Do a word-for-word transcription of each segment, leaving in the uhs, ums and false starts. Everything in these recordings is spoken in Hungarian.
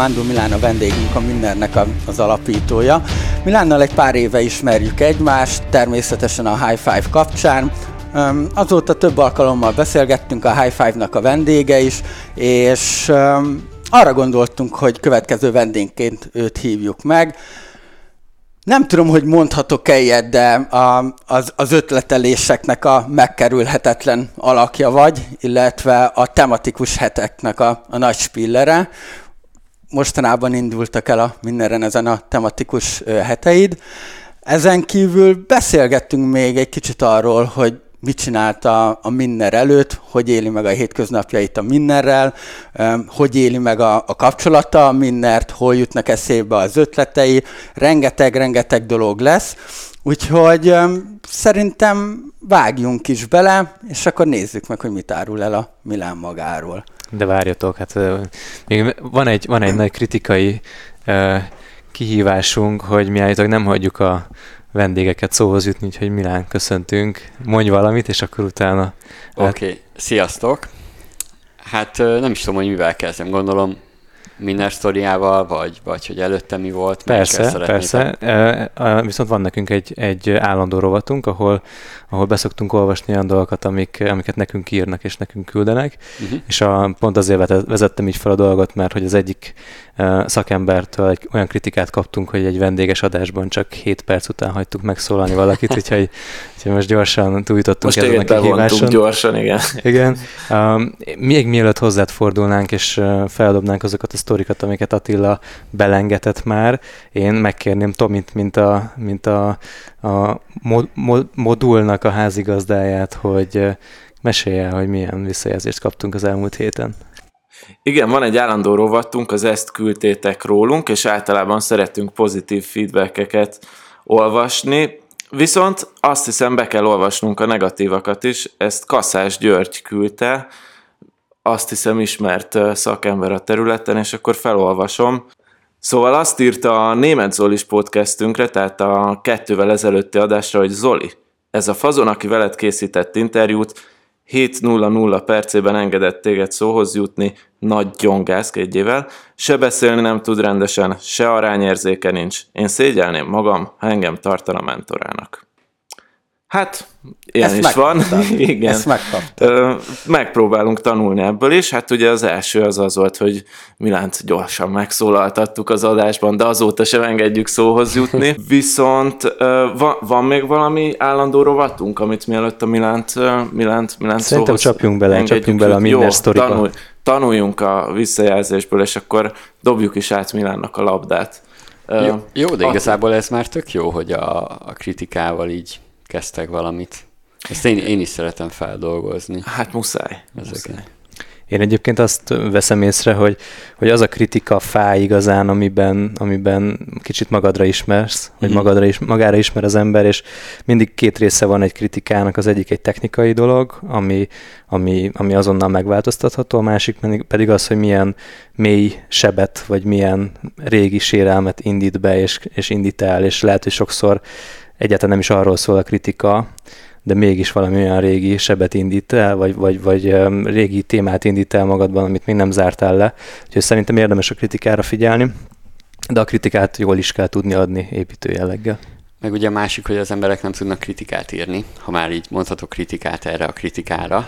Mándor Milán a vendégünk, a Mindennek az alapítója. Milánnal egy pár éve ismerjük egymást, természetesen a High Five kapcsán. Azóta több alkalommal beszélgettünk, a High Five-nak a vendége is, és arra gondoltunk, hogy következő vendégként őt hívjuk meg. Nem tudom, hogy mondhatok-e ilyet, de a, az, az ötleteléseknek a megkerülhetetlen alakja vagy, illetve a tematikus heteknek a, a nagy spillere. Mostanában indultak el a Mindenen ezen a tematikus heteid. Ezen kívül beszélgettünk még egy kicsit arról, hogy mit csinálta a Minner előtt, hogy éli meg a hétköznapjait a Minnerrel, hogy éli meg a, a kapcsolata a Minnert, hol jutnak eszébe az ötletei, rengeteg-rengeteg dolog lesz. Úgyhogy szerintem vágjunk is bele, és akkor nézzük meg, hogy mit árul el a Milán magáról. De várjatok, hát még van egy, van egy nagy kritikai kihívásunk, hogy mi állítólag nem hagyjuk a vendégeket szóhoz jutni, úgyhogy Milán, köszöntünk. Mondj valamit, és akkor utána... Oké, okay. Sziasztok! Hát nem is tudom, hogy mivel kezdem, gondolom Minner sztoriával, vagy, vagy hogy előtte mi volt. Persze, persze. Te... Viszont van nekünk egy, egy állandó rovatunk, ahol, ahol beszoktunk olvasni olyan dolgokat, amik, amiket nekünk írnak és nekünk küldenek, uh-huh. és a, pont azért vezettem így fel a dolgot, mert hogy az egyik szakembertől egy olyan kritikát kaptunk, hogy egy vendéges adásban csak hét perc után hagytuk megszólalni valakit, úgyhogy, úgyhogy most gyorsan túljutottunk ezen a kihíváson. Most téged gyorsan, igen. Igen. Um, még mielőtt hozzád fordulnánk, és feldobnánk azokat a sztorikat, amiket Attila belengetett már, én megkérném Tomit, mint a, mint a, a mod, mod, modulnak a házigazdáját, hogy mesélj el, hogy milyen visszajelzést kaptunk az elmúlt héten. Igen, van egy állandó rovatunk, az Ezt küldtétek rólunk, és általában szeretünk pozitív feedbackeket olvasni, viszont azt hiszem be kell olvasnunk a negatívakat is, ezt Kaszás György küldte, azt hiszem ismert szakember a területen, és akkor felolvasom. Szóval azt írta a Németh Zolis podcastünkre, tehát a kettővel ezelőtti adásra, hogy Zoli, ez a fazon, aki veled készített interjút, hét nulla nulla percében engedett téged szóhoz jutni, nagy gyongász kétjével, se beszélni nem tud rendesen, se arányérzéke nincs. Én szégyelném magam, ha engem tartana mentorának. Hát, ilyen Ezt is van. Igen. Ezt megkaptad. Megpróbálunk tanulni ebből is. Hát ugye az első az az volt, hogy Milánt gyorsan megszólaltattuk az adásban, de azóta sem engedjük szóhoz jutni. Viszont van, van még valami állandó rovatunk, amit mielőtt a Milánt, Milánt, Milánt Szerintem szóhoz csapjunk bele, engedjük. Csapjunk bele a Minner sztoriba. Tanul, tanuljunk a visszajelzésből, és akkor dobjuk is át Milánnak a labdát. Jó, jó de At- igazából ez már tök jó, hogy a, a kritikával így kezdtek valamit. Ezt én, én is szeretem feldolgozni. Hát muszáj. muszáj. Én egyébként azt veszem észre, hogy, hogy az a kritika fáj igazán, amiben, amiben kicsit magadra ismersz, vagy magadra is, magára ismer az ember, és mindig két része van egy kritikának, az egyik egy technikai dolog, ami, ami, ami azonnal megváltoztatható, a másik pedig az, hogy milyen mély sebet, vagy milyen régi sérelmet indít be, és, és indít el, és lehet, hogy sokszor egyáltalán nem is arról szól a kritika, de mégis valami olyan régi sebet indít el, vagy, vagy, vagy régi témát indít el magadban, amit még nem zártál le. Úgyhogy szerintem érdemes a kritikára figyelni, de a kritikát jól is kell tudni adni építő jelleggel. Meg ugye a másik, hogy az emberek nem tudnak kritikát írni, ha már így mondhatok kritikát erre a kritikára.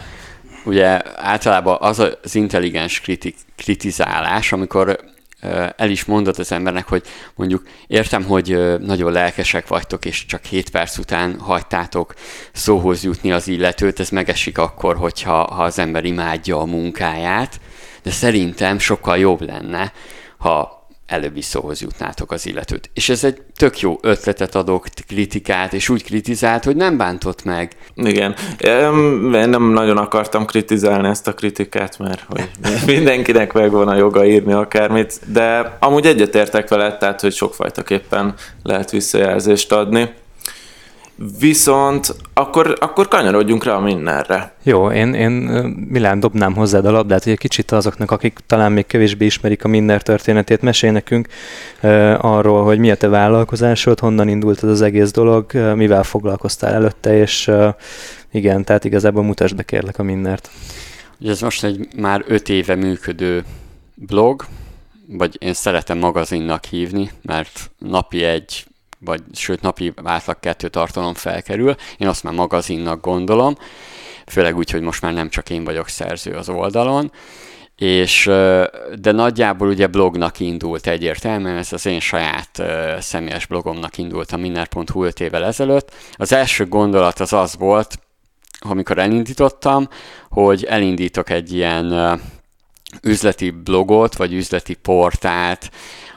Ugye általában az az intelligens kritik, kritizálás, amikor el is mondott az embernek, hogy mondjuk értem, hogy nagyon lelkesek vagytok, és csak hét perc után hagytátok szóhoz jutni az illetőt, ez megesik akkor, hogyha ha az ember imádja a munkáját, de szerintem sokkal jobb lenne, ha előbb is szóhoz jutnátok az illetőt. És ez egy tök jó ötletet adok, kritikát, és úgy kritizált, hogy nem bántott meg. Igen. Én nem nagyon akartam kritizálni ezt a kritikát, mert hogy mindenkinek megvan a joga írni akármit, de amúgy egyetértek veled, tehát hogy sokfajtaképpen lehet visszajelzést adni. Viszont akkor, akkor kanyarodjunk rá a Minnerre. Jó, én, én Milán dobnám hozzád a labdát, hogy egy kicsit azoknak, akik talán még kevésbé ismerik a Minner történetét, mesélj nekünk uh, arról, hogy mi a te vállalkozásod, honnan indult ez az egész dolog, uh, mivel foglalkoztál előtte, és uh, igen, tehát igazából mutasd be kérlek a Minnert. Ez most egy már öt éve működő blog, vagy én szeretem magazinnak hívni, mert napi egy, vagy sőt napi átlag kettő tartalom felkerül, én azt már magazinnak gondolom, főleg úgy, hogy most már nem csak én vagyok szerző az oldalon, és, de nagyjából ugye blognak indult egyértelműen, ez az én saját személyes blogomnak indult a minner pont hu öt évvel ezelőtt. Az első gondolat az az volt, amikor elindítottam, hogy elindítok egy ilyen üzleti blogot, vagy üzleti portált,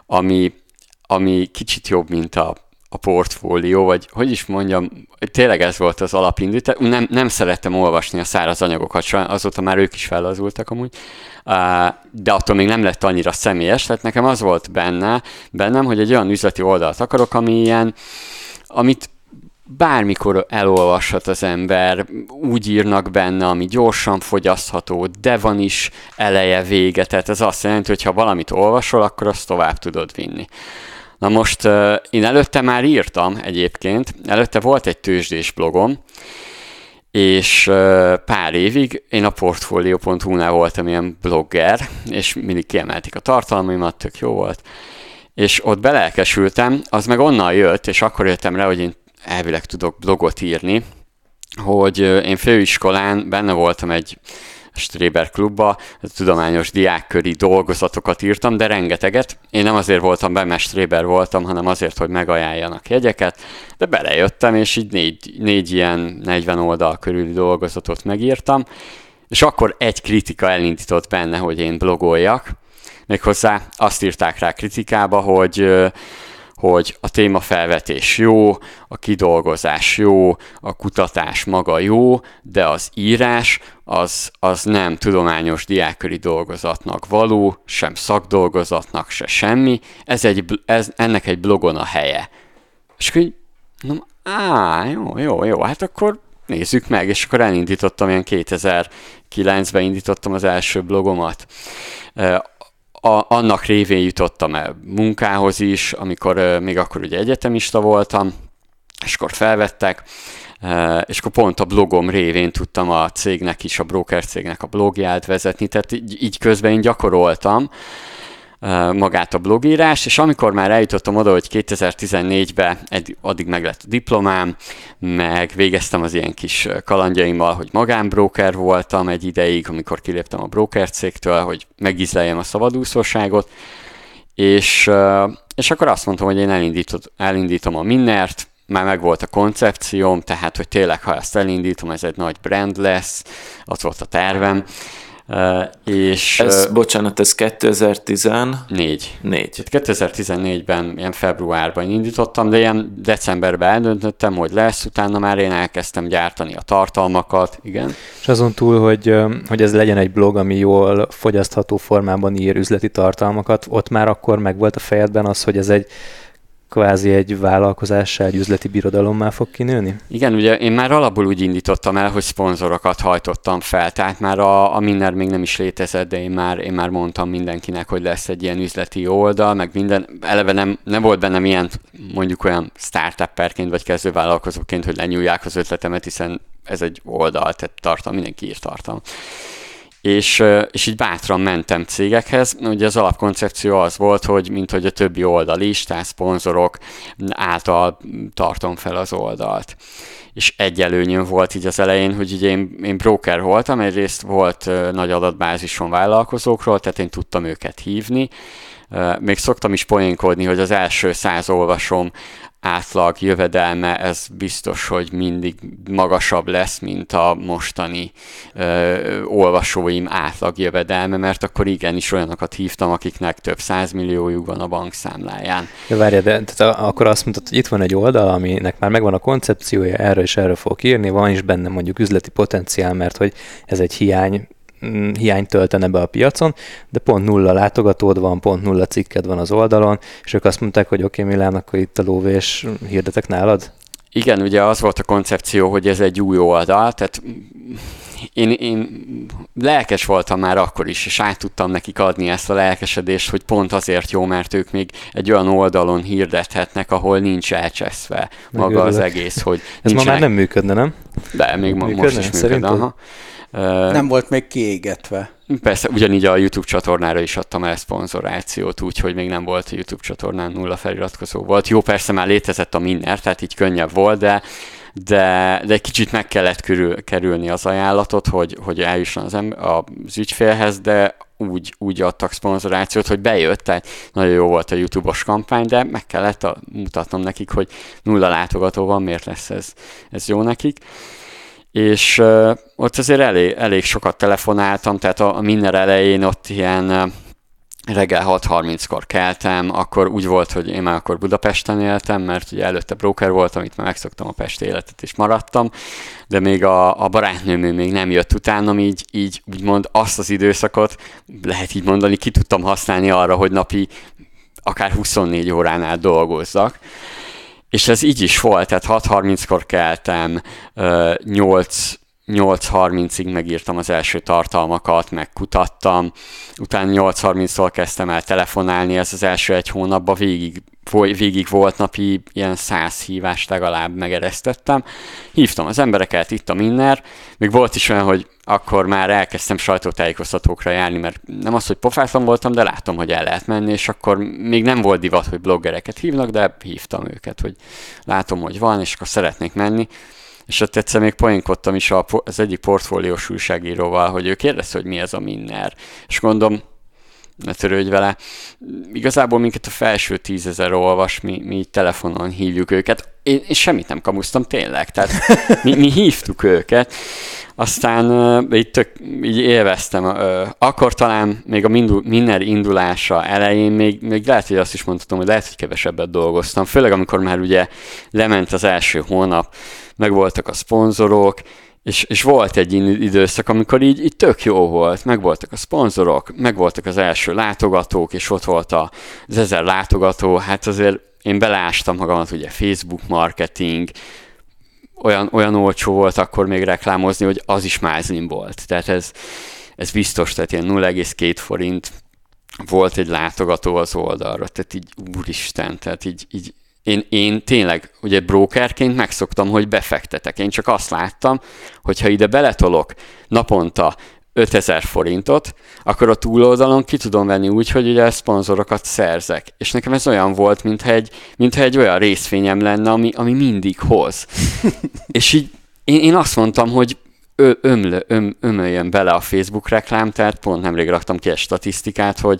ami, ami kicsit jobb, mint a, a portfólió, vagy hogy is mondjam, tényleg ez volt az alapindítás. Nem, nem szerettem olvasni a száraz anyagokat, azóta már ők is fellazultak amúgy, de attól még nem lett annyira személyes, tehát nekem az volt benne, bennem, hogy egy olyan üzleti oldalt akarok, ami ilyen, amit bármikor elolvashat az ember, úgy írnak benne, ami gyorsan fogyasztható, de van is eleje, vége, tehát ez azt jelenti, hogy ha valamit olvasol, akkor azt tovább tudod vinni. Na most én előtte már írtam egyébként, előtte volt egy tőzsdés blogom, és pár évig én a portfolio pont hu-nál voltam ilyen blogger, és mindig kiemelték a tartalmaimat, tök jó volt, és ott belelkesültem, az meg onnan jött, és akkor jöttem rá, hogy én elvileg tudok blogot írni, hogy én főiskolán benne voltam egy Stréber klubba, tudományos diákköri dolgozatokat írtam, de rengeteget. Én nem azért voltam benne, mert Stréber voltam, hanem azért, hogy megajánljanak jegyeket, de belejöttem, és így négy, négy ilyen negyven oldal körüli dolgozatot megírtam, és akkor egy kritika elindított benne, hogy én blogoljak. Méghozzá azt írták rá kritikába, hogy hogy a témafelvetés jó, a kidolgozás jó, a kutatás maga jó, de az írás az, az nem tudományos diákköri dolgozatnak való, sem szakdolgozatnak, se semmi, ez egy, ez, ennek egy blogon a helye. És akkor így, mondom, á, jó, jó, jó, hát akkor nézzük meg, és akkor elindítottam, ilyen kétezer-kilencben indítottam az első blogomat. A, annak révén jutottam el munkához is, amikor uh, még akkor ugye egyetemista voltam, és akkor felvettek, uh, és akkor pont a blogom révén tudtam a cégnek is, a broker cégnek a blogját vezetni, tehát így, így közben én gyakoroltam uh, magát a blogírást, és amikor már eljutottam oda, hogy kétezer-tizennégyben ed- addig meg lett a diplomám, meg végeztem az ilyen kis kalandjaimmal, hogy magánbroker voltam egy ideig, amikor kiléptem a broker cégtől, hogy megízleljem a szabadúszóságot, és, és akkor azt mondtam, hogy én elindított, elindítom a Minnert, már megvolt a koncepcióm, tehát, hogy tényleg, ha ezt elindítom, ez egy nagy brand lesz, az volt a tervem. Uh, és, ez, uh, bocsánat, ez kétezer-tizennégy. Négy. kétezer-tizennégyben, ilyen februárban indítottam, de ilyen decemberben eldöntöttem, hogy lesz, utána már én elkezdtem gyártani a tartalmakat, igen. És azon túl, hogy, hogy ez legyen egy blog, ami jól fogyasztható formában ír üzleti tartalmakat, ott már akkor megvolt a fejedben az, hogy ez egy kvázi egy vállalkozással, egy üzleti birodalommal fog kinőni? Igen, ugye én már alapból úgy indítottam el, hogy szponzorokat hajtottam fel, tehát már a, a Minner még nem is létezett, de én már, én már mondtam mindenkinek, hogy lesz egy ilyen üzleti oldal, meg minden, eleve nem, nem volt bennem ilyen, mondjuk olyan startupperként, vagy kezdővállalkozóként, hogy lenyúlják az ötletemet, hiszen ez egy oldal, tehát tartom, mindenki ír tartom. És, és így bátran mentem cégekhez. Ugye az alapkoncepció az volt, hogy minthogy a többi oldal is, tehát szponzorok által tartom fel az oldalt. És egy előnyöm volt így az elején, hogy ugye én, én broker voltam, egyrészt volt nagy adatbázison vállalkozókról, tehát én tudtam őket hívni. Még szoktam is poénkodni, hogy az első száz olvasom átlag jövedelme, ez biztos, hogy mindig magasabb lesz, mint a mostani ö, olvasóim átlag jövedelme, mert akkor igenis olyanokat hívtam, akiknek több százmilliójuk van a bankszámláján. Ja, várjál, de tehát akkor azt mondtad, hogy itt van egy oldal, aminek már megvan a koncepciója, erről és erről fogok írni, van is benne mondjuk üzleti potenciál, mert hogy ez egy hiány, hiányt töltene be a piacon, de pont nulla látogatód van, pont nulla cikked van az oldalon, és ők azt mondták, hogy oké, okay, Milán, akkor itt a lóvés, hirdetek nálad? Igen, ugye az volt a koncepció, hogy ez egy új oldal, tehát én, én lelkes voltam már akkor is, és át tudtam nekik adni ezt a lelkesedést, hogy pont azért jó, mert ők még egy olyan oldalon hirdethetnek, ahol nincs elcseszve maga Megőrlek. Az egész, hogy ez ma már nem működne, nem? De még működne? Most is működne. Nem volt még kiégetve. Persze, ugyanígy a YouTube csatornára is adtam el szponzorációt, úgyhogy még nem volt a YouTube csatornán nulla feliratkozó volt. Jó, persze már létezett a Minner, tehát így könnyebb volt, de, de, de egy kicsit meg kellett körül, kerülni az ajánlatot, hogy, hogy eljusson az, ember, az ügyfélhez, de úgy, úgy adtak szponzorációt, hogy bejött, tehát nagyon jó volt a YouTube-os kampány, de meg kellett a, mutatnom nekik, hogy nulla látogató van, miért lesz ez, ez jó nekik. És uh, ott azért elég, elég sokat telefonáltam, tehát a, a minden elején ott ilyen uh, reggel hat harminckor keltem, akkor úgy volt, hogy én már akkor Budapesten éltem, mert ugye előtte broker voltam, itt már megszoktam a pesti életet, és maradtam, de még a, a barátnőm még nem jött utánam, így, így úgymond azt az időszakot, lehet így mondani, ki tudtam használni arra, hogy napi akár huszonnégy órán át dolgozzak. És ez így is volt, tehát hat harminckor keltem, nyolc harmincig megírtam az első tartalmakat, megkutattam, utána nyolc harminctól kezdtem el telefonálni, ez az első egy hónapban végig, végig volt napi ilyen száz hívást legalább megeresztettem. Hívtam az embereket, itt a Minner, még volt is olyan, hogy akkor már elkezdtem sajtótájékoztatókra járni, mert nem az, hogy pofátlan voltam, de látom, hogy el lehet menni, és akkor még nem volt divat, hogy bloggereket hívnak, de hívtam őket, hogy látom, hogy van, és akkor szeretnék menni. És ott egyszer még poénkodtam is az egyik portfóliós újságíróval, hogy ő kérdezte, hogy mi ez a Minner. És gondolom, ne törődj vele, igazából minket a felső tízezer olvas, mi, mi telefonon hívjuk őket. Én, én semmit nem kamusztam, tényleg, tehát mi, mi hívtuk őket. Aztán uh, így, tök, így élveztem. Uh, akkor talán még a mindu, Minner indulása elején még, még lehet, hogy azt is mondhatom, hogy lehet, hogy kevesebbet dolgoztam. Főleg, amikor már ugye lement az első hónap, megvoltak a szponzorok, És, és volt egy időszak, amikor így, így tök jó volt, megvoltak a szponzorok, megvoltak az első látogatók, és ott volt az ezer látogató, hát azért én belástam magamat, ugye Facebook marketing, olyan, olyan olcsó volt akkor még reklámozni, hogy az is mázlim volt, tehát ez, ez biztos, tehát ilyen nulla egész két forint volt egy látogató az oldalra, tehát így úristen, tehát így, így Én, én tényleg, ugye brokerként megszoktam, hogy befektetek. Én csak azt láttam, hogy ha ide beletolok naponta ötezer forintot, akkor a túloldalon ki tudom venni úgy, hogy ugye szponzorokat szerzek. És nekem ez olyan volt, mintha egy, mintha egy olyan részvényem lenne, ami, ami mindig hoz. És így én, én azt mondtam, hogy Ö, ömlö, öm, ömöljön bele a Facebook reklám, tehát pont nemrég raktam ki egy statisztikát, hogy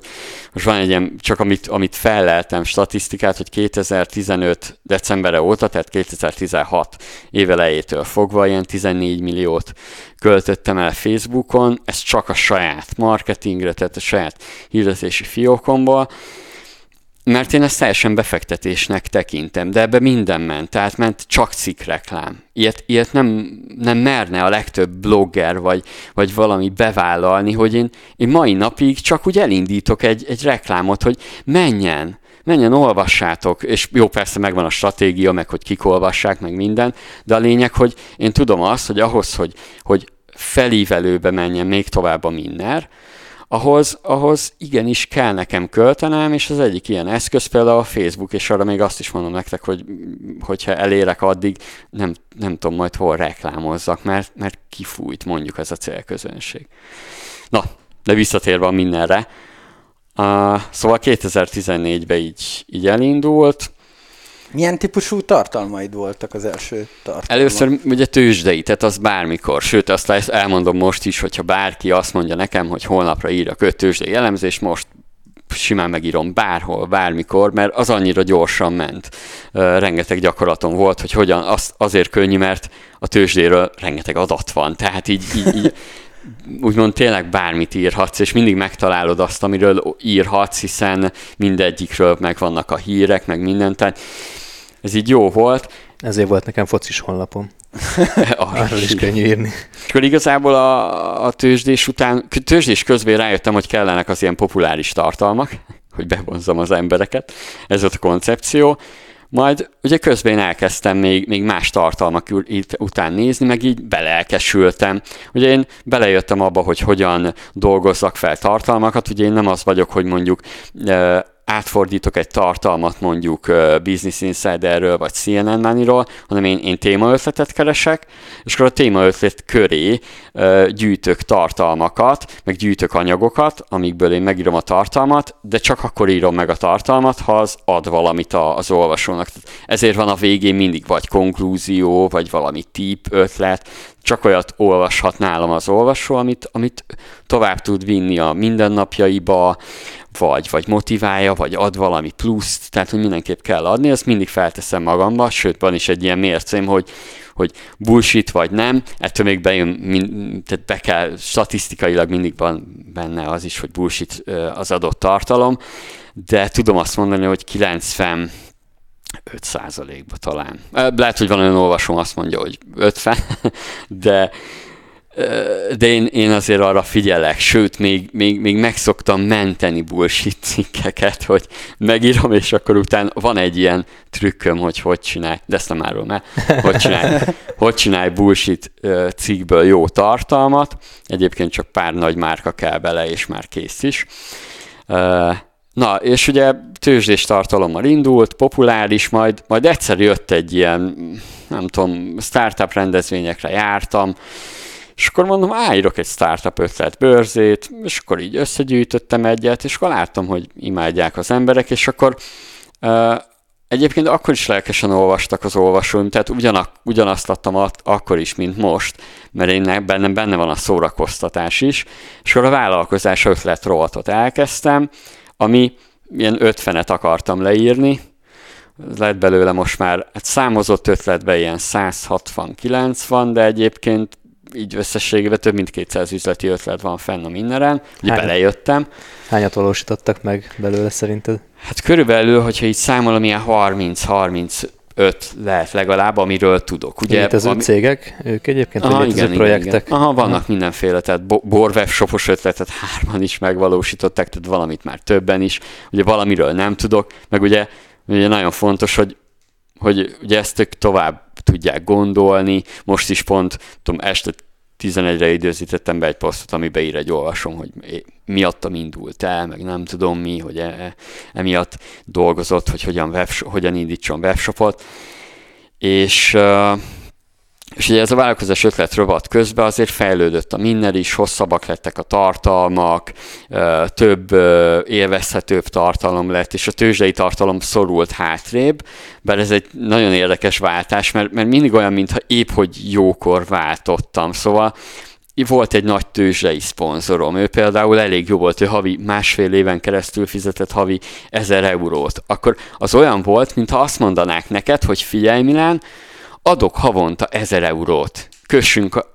most van egy ilyen, csak amit, amit felleltem statisztikát, hogy kétezer-tizenöt decemberre óta, tehát kétezer-tizenhat évelejétől fogva ilyen tizennégy milliót költöttem el Facebookon, ez csak a saját marketingre, tehát a saját hirdetési fiókomból, mert én ezt teljesen befektetésnek tekintem, de ebbe minden ment, tehát ment csak cikkreklám. Ilyet, ilyet nem, nem merne a legtöbb blogger, vagy, vagy valami bevállalni, hogy én, én mai napig csak úgy elindítok egy, egy reklámot, hogy menjen, menjen, olvassátok, és jó, persze megvan a stratégia, meg hogy kik olvassák, meg minden, de a lényeg, hogy én tudom azt, hogy ahhoz, hogy, hogy felívelőbe menjen még tovább a Minner, Ahhoz, ahhoz igenis kell nekem költenem, és az egyik ilyen eszköz például a Facebook, és arra még azt is mondom nektek, hogy hogyha elérek addig, nem, nem tudom majd hol reklámozzak, mert, mert kifújt mondjuk ez a célközönség. Na, de visszatérve a mindenre. Uh, szóval kétezer-tizennégyben így, így elindult. Milyen típusú tartalmaid voltak az első tartalmak? Először ugye tőzsdei, tehát az bármikor, sőt azt elmondom most is, hogyha bárki azt mondja nekem, hogy holnapra írjak öt tőzsdei elemzést, most simán megírom bárhol, bármikor, mert az annyira gyorsan ment. Rengeteg gyakorlatom volt, hogy hogyan, az, azért könnyű, mert a tőzsdéről rengeteg adat van, tehát így, így, így úgymond tényleg bármit írhatsz, és mindig megtalálod azt, amiről írhatsz, hiszen mindegyikről meg vannak a hírek, meg minden, tehát ez így jó volt. Ezért volt nekem focis honlapom. Arról is könnyű írni. És akkor igazából a, a tőzsdés után, tőzsdés közben rájöttem, hogy kellenek az ilyen populáris tartalmak, hogy bevonzom az embereket. Ez volt a koncepció. Majd ugye közben én elkezdtem még, még más tartalmak után nézni, meg így belelkesültem. Ugye én belejöttem abba, hogy hogyan dolgozzak fel tartalmakat, ugye én nem az vagyok, hogy mondjuk átfordítok egy tartalmat mondjuk Business Insiderről vagy C N N Moneyról, hanem én, én témaötletet keresek, és akkor a témaötlet köré gyűjtök tartalmakat, meg gyűjtök anyagokat, amikből én megírom a tartalmat, de csak akkor írom meg a tartalmat, ha az ad valamit az olvasónak. Ezért van a végén mindig vagy konklúzió, vagy valami típ ötlet, csak olyat olvashat nálam az olvasó, amit, amit tovább tud vinni a mindennapjaiba, vagy, vagy motiválja, vagy ad valami pluszt, tehát hogy mindenképp kell adni, ezt mindig felteszem magamba, sőt van is egy ilyen mércém, hogy, hogy bullshit vagy nem, ettől még bejön, mind, tehát be kell, statisztikailag mindig van benne az is, hogy bullshit az adott tartalom, de tudom azt mondani, hogy kilencvenöt százalékba talán. Lehet, hogy van olyan olvasom, azt mondja, hogy ötven, de, de én, én azért arra figyelek, sőt, még, még, még meg szoktam menteni bullshit cikkeket, hogy megírom, és akkor utána van egy ilyen trükköm, hogy hogy csinálj, de ezt nem árulom el, hogy csinálj, hogy csinálj bullshit cikkből jó tartalmat, egyébként csak pár nagy márka kell bele, és már kész is. Na, és ugye tőzsdés tartalommal indult, populáris, majd, majd egyszer jött egy ilyen, nem tudom, startup rendezvényekre jártam, és akkor mondom, á, írok egy startup ötlet börzét, és akkor így összegyűjtöttem egyet, és akkor láttam, hogy imádják az emberek, és akkor uh, egyébként akkor is lelkesen olvastak az olvasóim, tehát ugyanak, ugyanazt adtam at, akkor is, mint most, mert én bennem benne van a szórakoztatás is, és akkor a vállalkozás ötlet rovatot elkezdtem, ami ilyen ötvenet akartam leírni, lett belőle most már, hát számozott ötletben ilyen száz hatvan-kilenc van, de egyébként így összességében több mint kétszáz üzleti ötlet van fenn a Minneren, ugye Hány... belejöttem. Hányat valósítottak meg belőle szerinted? Hát körülbelül, hogyha így számolom, ilyen harminc-harmincöt lehet legalább, amiről tudok. Ugye itt az ami... cégek, ők egyébként, aha, vagy igen, igen, projektek? Igen. Aha, vannak aha. mindenféle, tehát bo- borwebshopos ötletet hárman is megvalósították, tehát valamit már többen is, ugye valamiről nem tudok, meg ugye, ugye nagyon fontos, hogy, hogy ugye ezt ők tovább tudják gondolni, most is pont, tudom, este tizenegyre időzítettem be egy posztot, amiben ír egy olvasom, hogy miattam indult el, meg nem tudom mi, hogy emiatt dolgozott, hogy hogyan, webshop, hogyan indítson webshopot. És, és ugye ez a vállalkozás ötlet rovat közben azért fejlődött a minden is, hosszabbak lettek a tartalmak, több élvezhetőbb tartalom lett, és a tőzsdei tartalom szorult hátrébb, bár ez egy nagyon érdekes váltás, mert, mert mindig olyan, mintha épp hogy jókor váltottam, szóval volt egy nagy tőzsdei szponzorom, ő például elég jó volt, ő havi másfél éven keresztül fizetett havi ezer eurót. Akkor az olyan volt, mintha azt mondanák neked, hogy figyelj Milán, adok havonta ezer eurót, kössünk,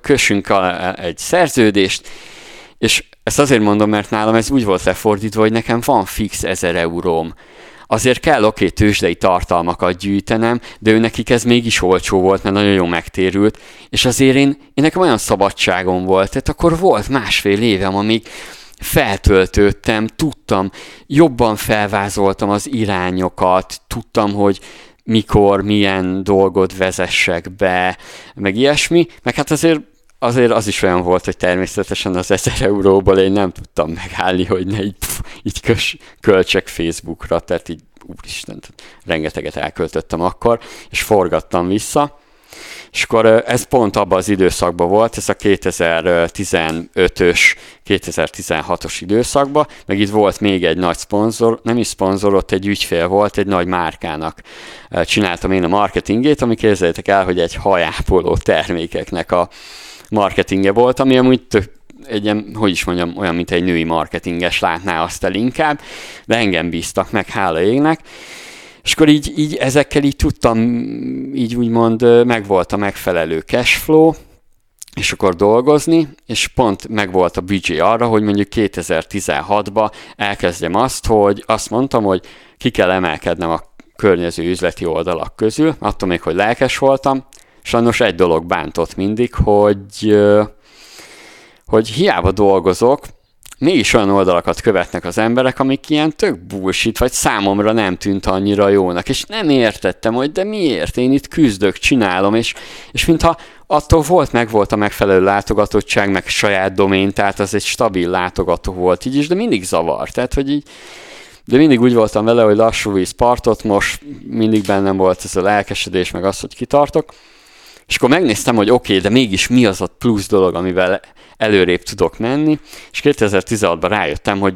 kössünk egy szerződést, és ezt azért mondom, mert nálam ez úgy volt lefordítva, hogy nekem van fix ezer euróm. Azért kell oké okay, tőzsdei tartalmakat gyűjtenem, de ő nekik ez mégis olcsó volt, mert nagyon jól megtérült, és azért én, én nekem olyan szabadságom volt, tehát akkor volt másfél évem, amíg feltöltődtem, tudtam, jobban felvázoltam az irányokat, tudtam, hogy mikor, milyen dolgot vezessek be, meg ilyesmi, meg hát azért Azért az is olyan volt, hogy természetesen az ezer euróból én nem tudtam megállni, hogy ne így, pff, így kös, költsek Facebookra, tehát így úristen, rengeteget elköltöttem akkor, és forgattam vissza. És akkor ez pont abban az időszakban volt, ez a kétezer-tizenötös, kétezer-tizenhatos időszakban, meg itt volt még egy nagy szponzor, nem is szponzor, ott egy ügyfél volt, egy nagy márkának csináltam én a marketingét, ami képzeljétek el, hogy egy hajápoló termékeknek a marketingje volt, ami amúgy tök, egy ilyen, hogy is mondjam, olyan, mint egy női marketinges látná azt el inkább, de engem bíztak meg, hála égnek. És akkor így, így ezekkel így tudtam, így úgymond megvolt a megfelelő cashflow, és akkor dolgozni, és pont megvolt a büdzsé arra, hogy mondjuk kétezer-tizenhatban elkezdjem azt, hogy azt mondtam, hogy ki kell emelkednem a környező üzleti oldalak közül, attól még, hogy lelkes voltam. Sajnos egy dolog bántott mindig, hogy, hogy hiába dolgozok, mégis olyan oldalakat követnek az emberek, amik ilyen tök bullshit, vagy számomra nem tűnt annyira jónak, és nem értettem, hogy de miért, én itt küzdök, csinálom, és, és mintha attól volt, meg volt a megfelelő látogatottság, meg saját domén, tehát az egy stabil látogató volt így is, de mindig zavar, tehát hogy így De mindig úgy voltam vele, hogy lassú víz partot, most mindig bennem volt ez a lelkesedés, meg az, hogy kitartok. És akkor megnéztem, hogy oké, okay, de mégis mi az a plusz dolog, amivel előrébb tudok menni. És kétezer-tizenhatban rájöttem, hogy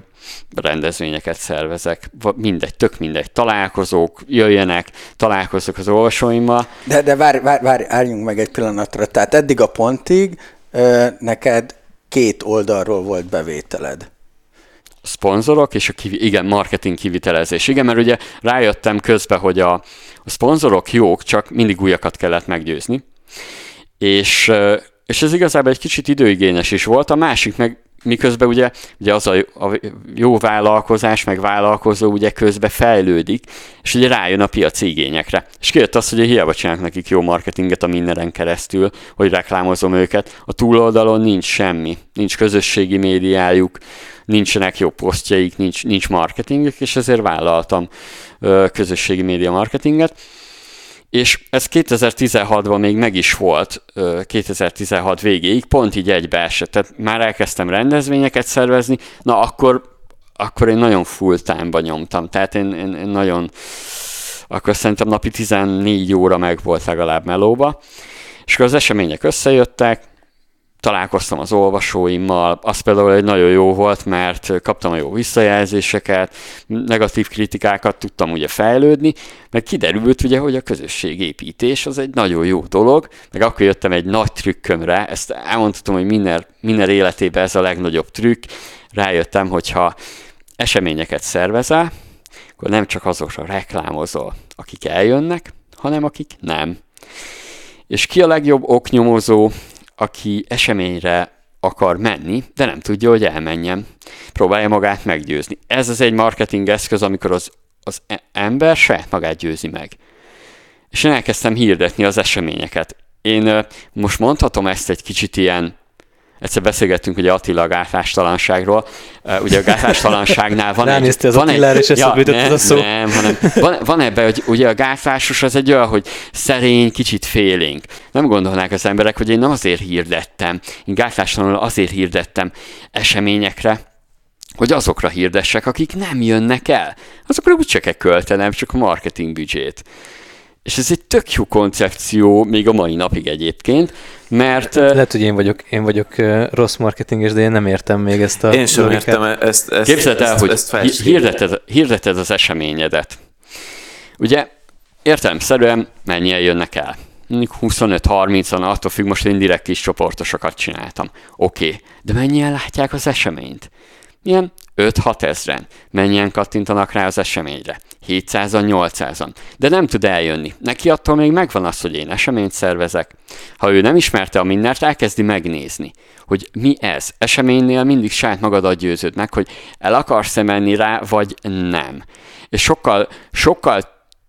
rendezvényeket szervezek. Mindegy, tök mindegy. Találkozók, jöjjenek, találkozok az olvasóimmal. De, de várj, várj, várj, álljunk meg egy pillanatra. Tehát eddig a pontig ö, neked két oldalról volt bevételed. Szponzorok, és a kivi, igen, marketing kivitelezés. Igen, mert ugye rájöttem közben, hogy a, a szponzorok jók, csak mindig újakat kellett meggyőzni. És, és ez igazából egy kicsit időigényes is volt. A másik meg miközben ugye, ugye az a, a jó vállalkozás, meg vállalkozó ugye közben fejlődik, és ugye rájön a piaci igényekre. És kijött az, hogy hiába csinálok nekik jó marketinget a mindenen keresztül, hogy reklámozom őket. A túloldalon nincs semmi, nincs közösségi médiájuk, nincsenek jó posztjaik, nincs, nincs marketingük, és ezért vállaltam közösségi média marketinget. És ez kétezer-tizenhatban még meg is volt, kétezer-tizenhat végéig, pont így egybeesett. Tehát már elkezdtem rendezvényeket szervezni, na akkor, akkor én nagyon full time-ba nyomtam. Tehát én, én, én nagyon, akkor szerintem napi tizennégy óra meg volt legalább melóba. És akkor az események összejöttek, találkoztam az olvasóimmal, az például egy nagyon jó volt, mert kaptam a jó visszajelzéseket, negatív kritikákat, tudtam ugye fejlődni, meg kiderült ugye, hogy a közösségépítés az egy nagyon jó dolog, meg akkor jöttem egy nagy trükkömre, ezt elmondhatom, hogy minden, minden életében ez a legnagyobb trükk, rájöttem, hogyha eseményeket szervezel, akkor nem csak azokra reklámozol, akik eljönnek, hanem akik nem. És ki a legjobb oknyomozó, aki eseményre akar menni, de nem tudja, hogy elmenjen. Próbálja magát meggyőzni. Ez az egy marketing eszköz, amikor az, az ember saját magát győzi meg. És én elkezdtem hirdetni az eseményeket. Én most mondhatom ezt egy kicsit ilyen, egyszer beszélgettünk ugye Attila gátlástalanságról, ugye a gátlástalanságnál van egy... Ránéztél az Attilára, és eszembe jutott ez a szó. Nem, hanem van, van ebben, hogy ugye a gátlásos az egy olyan, hogy szerény, kicsit félénk. Nem gondolnák az emberek, hogy én nem azért hirdettem, én gátlástalanul azért hirdettem eseményekre, hogy azokra hirdessek, akik nem jönnek el. Azokra úgyse kell költenem, csak a marketing büdzsét. És ez egy tök jó koncepció még a mai napig egyébként, mert... Lehet, hogy én vagyok, én vagyok rossz marketinges, de én nem értem még ezt a... Én sem logikát. Értem ezt. ezt Képzeld el, ezt, hogy ezt hirdeted, hirdeted az eseményedet. Ugye értelemszerűen mennyien jönnek el? huszonöt-harmincan, attól függ, most én direkt kis csoportosokat csináltam. Oké, okay. De mennyien látják az eseményt? Ilyen öt-hat ezren. Mennyien kattintanak rá az eseményre? hétszázan, nyolcszázan. De nem tud eljönni. Neki attól még megvan az, hogy én eseményt szervezek. Ha ő nem ismerte a mindent, elkezdi megnézni, hogy mi ez. Eseménynél mindig saját magadat győződ meg, hogy el akarsz-e menni rá, vagy nem. És sokkal, sokkal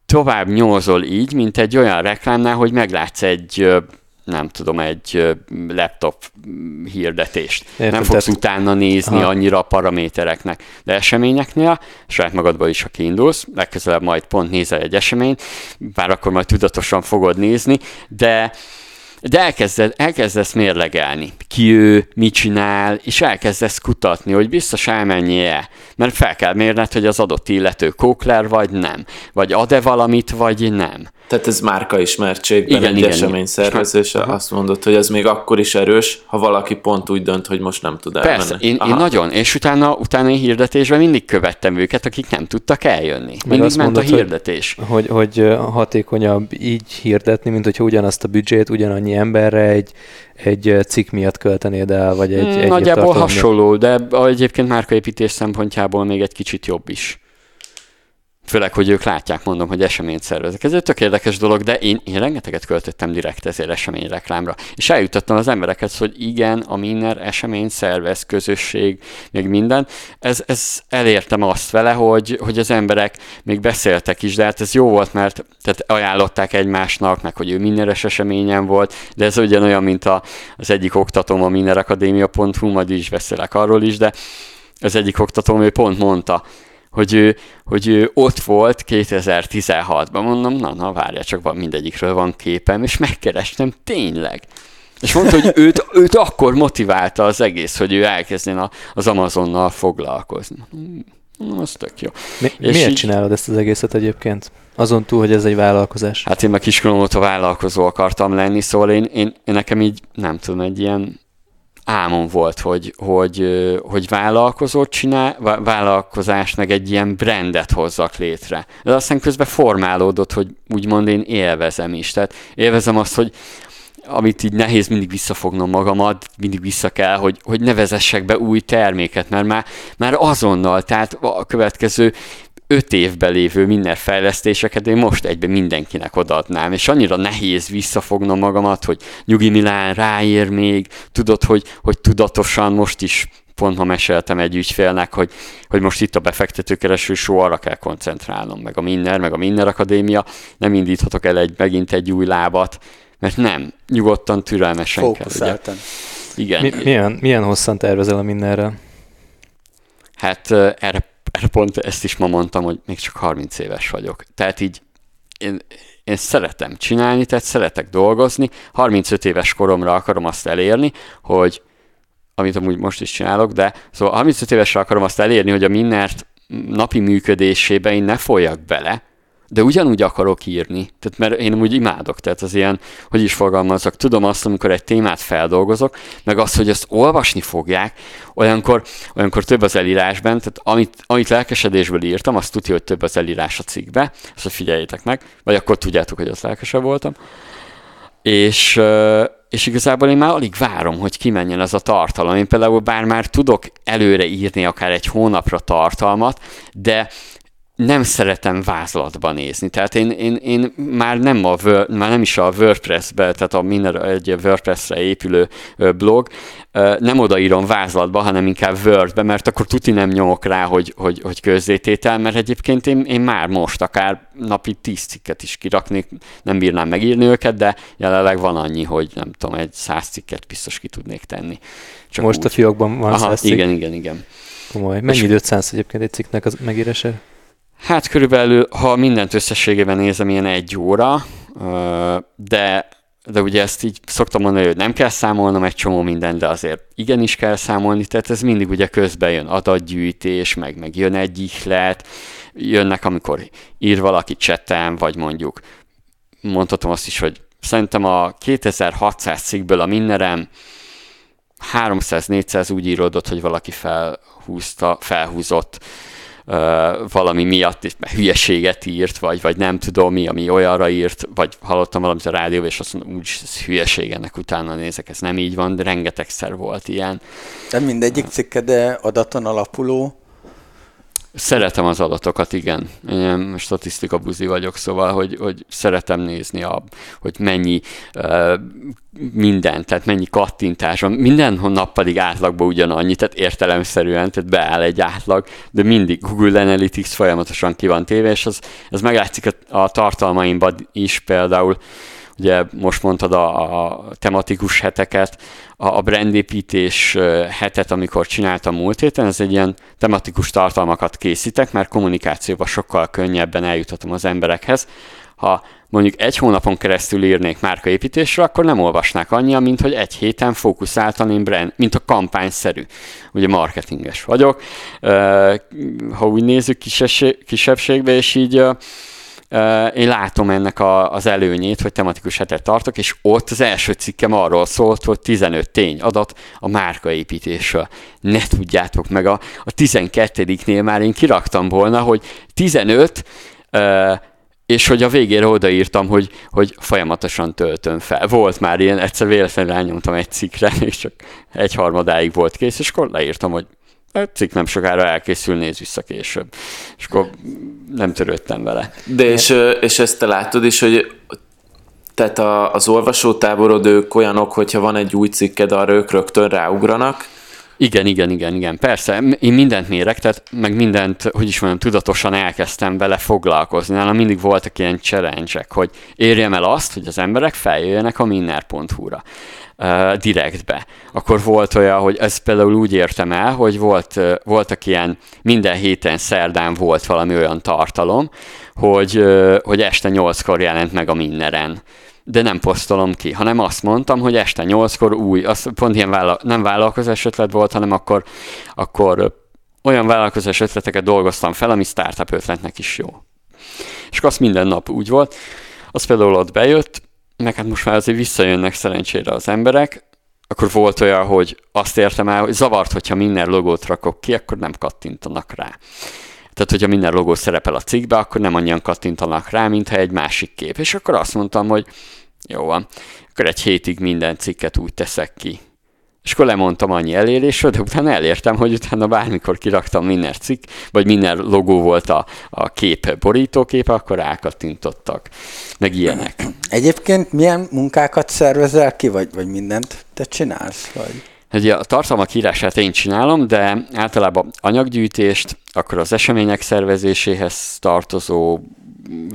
tovább nyolzol így, mint egy olyan reklámnál, hogy meglátsz egy... nem tudom, egy laptop hirdetést. Értem, nem fogsz tehát... utána nézni aha. annyira a paramétereknek. De eseményeknél, saját magadban is, ha kiindulsz, legközelebb majd pont nézel egy eseményt, bár akkor majd tudatosan fogod nézni, de, de elkezded, elkezdesz mérlegelni. Ki ő, mit csinál, és elkezdesz kutatni, hogy biztos elmenjél. Mert fel kell mérned, hogy az adott illető kókler vagy nem. Vagy ad-e valamit, vagy nem. Tehát ez márkaismertségben igen, egy igen, eseményszervezés, igen. Azt mondod, hogy ez még akkor is erős, ha valaki pont úgy dönt, hogy most nem tud elmenni. Persze, én, én nagyon, és utána, utána én hirdetésben mindig követtem őket, akik nem tudtak eljönni. Mindig ment a hirdetés. Hogy, hogy, hogy hatékonyabb így hirdetni, mint hogyha ugyanazt a büdzsét, ugyanannyi emberre egy, egy cikk miatt költenéd el, vagy egy... egy nagyjából hasonló, de egyébként márkaépítés szempontjából még egy kicsit jobb is. Főleg, hogy ők látják, mondom, hogy eseményt szervezek. Ez egy tök érdekes dolog, de én, én rengeteget költöttem direkt ezért eseményreklámra. És eljutottam az embereket, hogy igen, a Minner esemény szervez, közösség, még minden. Ez, ez elértem azt vele, hogy, hogy az emberek még beszéltek is, de hát ez jó volt, mert tehát ajánlották egymásnak, meg hogy ő Minneres eseményen volt, de ez ugyanolyan, mint a, az egyik oktatóm a minnerakadémia pont hu, majd is beszélek arról is, de az egyik oktatóm, ő pont mondta, Hogy ő, hogy ő ott volt kétezer-tizenhatban. Mondom, na, na, várja, csak van, mindegyikről van képem, és megkerestem tényleg. És mondta, hogy őt, őt akkor motiválta az egész, hogy ő elkezdjen a, az Amazonnal foglalkozni. Na, az tök jó. Mi, miért így... csinálod ezt az egészet egyébként? Azon túl, hogy ez egy vállalkozás. Hát én meg kiskorom óta vállalkozó akartam lenni, szóval én, én, én nekem így, nem tudom, egy ilyen álmom volt, hogy, hogy, hogy vállalkozót csinál, vállalkozásnak egy ilyen brandet hozzak létre. De aztán közben formálódott, hogy úgymond én élvezem is. Tehát élvezem azt, hogy amit így nehéz mindig visszafognom magamat, mindig vissza kell, hogy, hogy ne vezessek be új terméket, mert már, már azonnal, tehát a következő öt évben lévő minden fejlesztéseket én most egyben mindenkinek odaadnám, és annyira nehéz visszafognom magamat, hogy nyugi Milán, ráér még, tudod, hogy, hogy tudatosan most is pont ma meséltem egy ügyfélnek, hogy, hogy most itt a befektetőkereső show, arra kell koncentrálnom, meg a Minner, meg a Minner Akadémia, nem indíthatok el egy, megint egy új lábat, mert nem, nyugodtan, türelmesen fókuszáltan kell. Igen. Mi, milyen, milyen hosszan tervezel a Minnerrel? Hát erre Erre pont ezt is ma mondtam, hogy még csak harminc éves vagyok. Tehát így én, én szeretem csinálni, tehát szeretek dolgozni. harmincöt éves koromra akarom azt elérni, hogy, amit amúgy most is csinálok, de szóval harmincöt évesre akarom azt elérni, hogy a Minnert napi működésébe én ne folyjak bele, de ugyanúgy akarok írni. Tehát mert én úgy imádok, tehát az ilyen, hogy is fogalmazzak, tudom azt, amikor egy témát feldolgozok, meg azt, hogy ezt olvasni fogják, olyankor, olyankor több az elírásban, tehát amit, amit lelkesedésből írtam, azt tudja, hogy több az elírás a cikkbe, azt figyeljétek meg, vagy akkor tudjátok, hogy ott lelkesebb voltam. És, és igazából én már alig várom, hogy kimenjen az a tartalom. Én például bár már tudok előre írni akár egy hónapra tartalmat, de nem szeretem vázlatba nézni. Tehát én, én, én már, nem a, már nem is a WordPress-be, tehát a minden egy WordPress-re épülő blog, nem odaírom vázlatba, hanem inkább Word-be, mert akkor tuti nem nyomok rá, hogy, hogy, hogy közzététel, mert egyébként én, én már most akár napi tíz cikket is kiraknék, nem bírnám megírni őket, de jelenleg van annyi, hogy nem tudom, egy száz cikket biztos ki tudnék tenni. Csak most úgy. A fiókban van száz cikk? Igen, igen, igen. Komoly. Mennyi és időt szánsz egyébként egy cikknek az megírására? Hát körülbelül, ha mindent összességében nézem, ilyen egy óra, de, de ugye ezt így szoktam mondani, hogy nem kell számolnom egy csomó mindent, de azért igenis kell számolni, tehát ez mindig ugye közben jön adatgyűjtés, meg, meg jön egy ihlet, jönnek, amikor ír valaki chatten, vagy mondjuk mondhatom azt is, hogy szerintem a kétezer-hatszáz cikkből a Minnerem háromszáz-négyszáz úgy íródott, hogy valaki felhúzta, felhúzott, Uh, valami miatt, és hülyeséget írt, vagy, vagy nem tudom mi, ami olyanra írt, vagy hallottam valamit a rádióban, és azt mondom, úgyis ez hülyeség, ennek utána nézek, ez nem így van, de rengetegszer volt ilyen. De mindegyik cikked adaton alapuló? Szeretem az adatokat, igen. Én statisztika buzi vagyok, szóval, hogy, hogy szeretem nézni, a, hogy mennyi uh, minden, tehát mennyi kattintás van. Minden nap pedig átlagban ugyanannyi, tehát értelemszerűen, tehát beáll egy átlag, de mindig Google Analytics folyamatosan ki van téve, és az, az meglátszik a, a tartalmaimban is például. Ugye most mondtad a, a tematikus heteket, a, a brandépítés hetet, amikor csináltam múlt héten, ez egy ilyen tematikus tartalmakat készítek, mert kommunikációban sokkal könnyebben eljuthatom az emberekhez. Ha mondjuk egy hónapon keresztül írnék márkaépítésre, akkor nem olvasnák annyian, mint hogy egy héten fókuszáltan én brand, mint a kampányszerű. Ugye marketinges vagyok, ha úgy nézzük kisebbségbe, és így... Én látom ennek a, az előnyét, hogy tematikus hetet tartok, és ott az első cikkem arról szólt, hogy tizenöt tényadat a márkaépítésről. Ne tudjátok meg, a, a tizenkettediknél már én kiraktam volna, hogy tizenöt, és hogy a végére odaírtam, hogy, hogy folyamatosan töltöm fel. Volt már ilyen, egyszer véletlenül rányomtam egy cikkre, és csak egy harmadáig volt kész, és akkor leírtam, hogy a cikk nem sokára elkészül, nézz vissza később. És akkor nem törődtem vele. De és, és ezt te látod is, hogy tehát az olvasótáborod, ők olyanok, hogyha van egy új cikked, arra ők rögtön ráugranak? Igen, igen, igen, igen. Persze, én mindent mérek, tehát meg mindent, hogy is mondjam, tudatosan elkezdtem vele foglalkozni. Nálam mindig voltak ilyen challenge-ek, hogy érjem el azt, hogy az emberek feljöjjenek a minner pont hu-ra. Direktbe. Akkor volt olyan, hogy ezt például úgy értem el, hogy volt, voltak ilyen, minden héten szerdán volt valami olyan tartalom, hogy, hogy este nyolckor jelent meg a Minneren. De nem posztolom ki, hanem azt mondtam, hogy este nyolckor új, az pont ilyen vála- nem vállalkozás ötlet volt, hanem akkor, akkor olyan vállalkozás ötleteket dolgoztam fel, ami startup ötletnek is jó. És akkor azt minden nap úgy volt. Az például ott bejött, meg hát most már azért visszajönnek szerencsére az emberek, akkor volt olyan, hogy azt értem el, hogy zavart, hogyha minden logót rakok ki, akkor nem kattintanak rá. Tehát, hogyha minden logó szerepel a cikkbe, akkor nem annyian kattintanak rá, mintha egy másik kép. És akkor azt mondtam, hogy jó van, akkor egy hétig minden cikket úgy teszek ki. És akkor lemondtam annyi elérésről, de utána elértem, hogy utána bármikor kiraktam minden cikk, vagy minden logó volt a, a kép, borítóképe, akkor rákattintottak, meg ilyenek. Egyébként milyen munkákat szervezel ki, vagy, vagy mindent te csinálsz? Vagy? Ugye a tartalmak írását én csinálom, de általában anyaggyűjtést, akkor az események szervezéséhez tartozó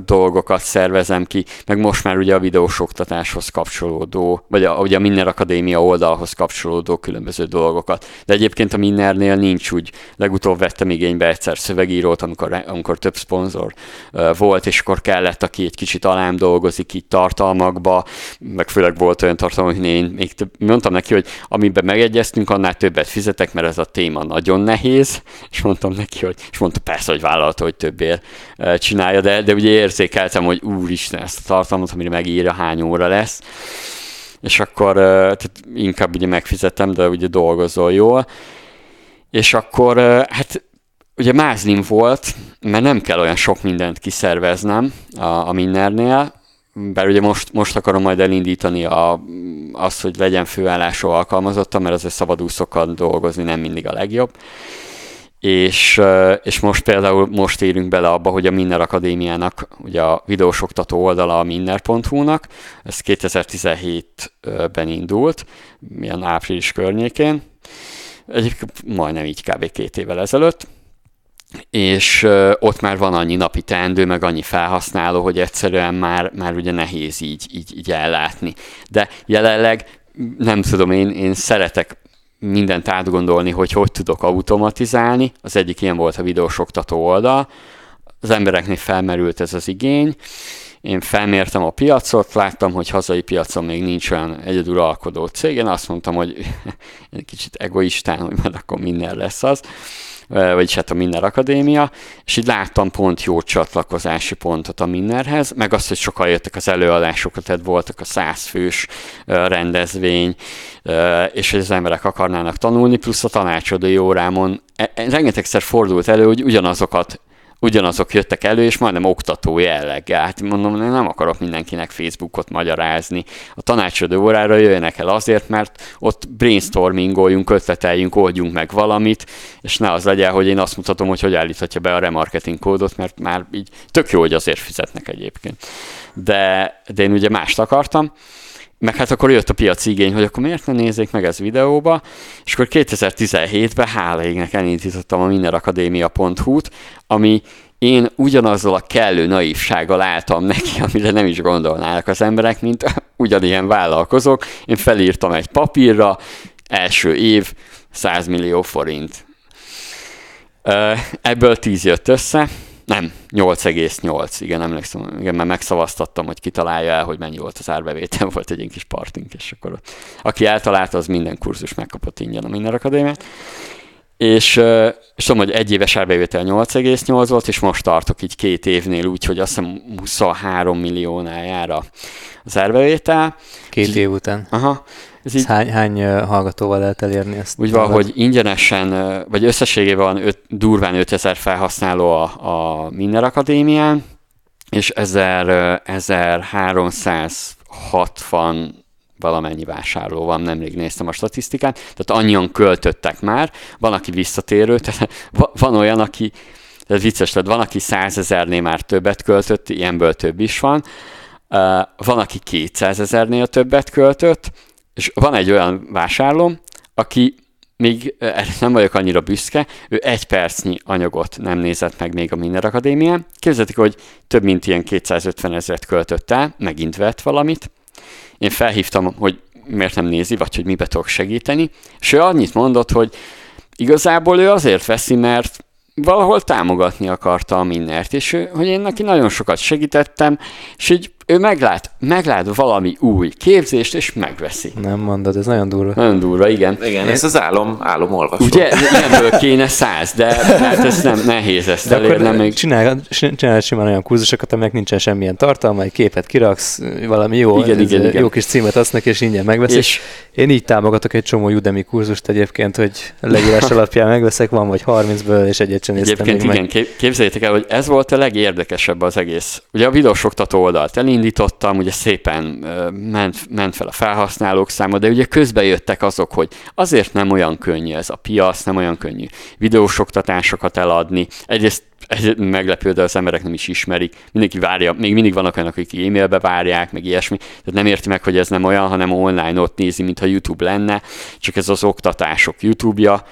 dolgokat szervezem ki, meg most már ugye a videós oktatáshoz kapcsolódó, vagy a, ugye a Minner Akadémia oldalhoz kapcsolódó különböző dolgokat. De egyébként a Minnernél nincs úgy, legutóbb vettem igénybe egyszer szövegírót, amikor, amikor több szponzor volt, és akkor kellett, aki egy kicsit alám dolgozik így tartalmakba, meg főleg volt olyan tartalom, hogy én még több, mondtam neki, hogy amiben megegyeztünk, annál többet fizetek, mert ez a téma nagyon nehéz, és mondtam neki, hogy, és mondta persze, hogy vállalta, hogy többért csinálja, de, de ugye érzékeltem, hogy úristen, ezt a tartalmat, amire megírja, hány óra lesz. És akkor tehát inkább ugye megfizetem, de ugye dolgozol jól. És akkor hát ugye mázlim volt, mert nem kell olyan sok mindent kiszerveznem a, a Minnernél, bár ugye most, most akarom majd elindítani a, azt, hogy legyen főállású alkalmazottam, mert azért szabadúszókkal dolgozni nem mindig a legjobb. És, és most például most érünk bele abba, hogy a Minner Akadémiának, ugye a videós oktató oldala a minner pont hu-nak, ez kétezer-tizenhétben indult, ilyen április környékén, egyébként majdnem így kb. két évvel ezelőtt, és ott már van annyi napi teendő, meg annyi felhasználó, hogy egyszerűen már, már ugye nehéz így, így, így ellátni. De jelenleg nem tudom, én, én szeretek mindent átgondolni, hogy hogy tudok automatizálni. Az egyik ilyen volt a videós oktató oldal. Az embereknél felmerült ez az igény. Én felmértem a piacot, láttam, hogy hazai piacon még nincs olyan egyedülalkodó cég. Én azt mondtam, hogy egy kicsit egoistán, hogy már akkor minden lesz az, vagyis hát a Minner Akadémia, és így láttam pont jó csatlakozási pontot a Minnerhez, meg azt, hogy sokan jöttek az előadásokra, tehát voltak a százfős rendezvény, és hogy az emberek akarnának tanulni, plusz a tanácsadói órámon rengetegszer fordult elő, hogy ugyanazokat ugyanazok jöttek elő, és majdnem oktató jelleggel. Hát mondom, én nem akarok mindenkinek Facebookot magyarázni. A tanácsadó órára jöjjenek el azért, mert ott brainstormingoljunk, ötleteljünk, oldjunk meg valamit, és ne az legyen, hogy én azt mutatom, hogy hogy állíthatja be a remarketing kódot, mert már így tök jó, hogy azért fizetnek egyébként. De, de én ugye mást akartam, meg hát akkor jött a piaci igény, hogy akkor miért ne nézzék meg ez videóba, és akkor kétezer-tizenhétben hála égnek elindítottam a minner akadémia pont hu-t, ami én ugyanazzal a kellő naívsággal álltam neki, amire nem is gondolnának az emberek, mint ugyanilyen vállalkozók. Én felírtam egy papírra, első év, száz millió forint. Ebből tíz jött össze. Nem, nyolc egész nyolc. Igen, emlékszem, igen, mert megszavaztattam, hogy kitalálja el, hogy mennyi volt az árbevétel, volt egy ilyen kis partink, és akkor ott. Aki eltalálta, az minden kurzus megkapott ingyen a Minner Akadémiát. És, és tudom, hogy egy éves árbevétel nyolc egész nyolc volt, és most tartok így két évnél úgy, hogy azt hiszem huszonhárom milliónál jár az árbevétel. Két év után. Aha. Ez így, hány, hány hallgatóval lehet elérni ezt? Úgy van, hogy ingyenesen, vagy összességében van öt, durván ötezer felhasználó a, a Minner Akadémián, és ezerháromszázhatvan valamennyi vásárló van, nemrég néztem a statisztikát, tehát annyian költöttek már, van, aki visszatérő, tehát van olyan, aki, ez vicces lett, van, aki százezernél már többet költött, ilyenből több is van, van, aki kétszázezernél többet költött, és van egy olyan vásárlóm, aki még, nem vagyok annyira büszke, ő egy percnyi anyagot nem nézett meg még a Minner Akadémián. Képzeljétek, hogy több mint ilyen kétszázötven ezeret költött el, megint vett valamit. Én felhívtam, hogy miért nem nézi, vagy hogy mibe tudok segíteni, és ő annyit mondott, hogy igazából ő azért veszi, mert valahol támogatni akarta a Minnert, és ő, hogy én neki nagyon sokat segítettem, és így ő meglát, meglát valami új képzést, és megveszi. Nem mondod, ez nagyon durva. Nagyon durva, igen. Igen, én... ez az álom, álom olvasó. Ugye, ilyenből kéne száz, de hát ez nem nehéz ezt elérni. Csinálj, csinálj simán olyan kurzusokat, aminek nincsen semmilyen tartalma, egy képet kiraksz, valami jó, igen, igen, igen. jó kis címet adsznak, és ingyen megveszik. És... Én így támogatok egy csomó Udemy kurzust egyébként, hogy leírás alapján megveszek, van vagy harmincből, és egyet sem néztem még meg. Egyébként igen, képzeljétek el, hogy ez volt a legérdekesebb az egész. Ugye a videósoktató oldalt elindítottam, ugye szépen ment, ment fel a felhasználók száma, de ugye közben jöttek azok, hogy azért nem olyan könnyű ez a piac, nem olyan könnyű videósoktatásokat eladni. Egyrészt meglepő, de az emberek nem is ismerik. Mindenki várja, még mindig vannak olyanok, akik e-mailbe várják, meg ilyesmi. Tehát nem érti meg, hogy ez nem olyan, hanem online ott nézi, mintha YouTube lenne, csak ez az oktatások YouTube-ja,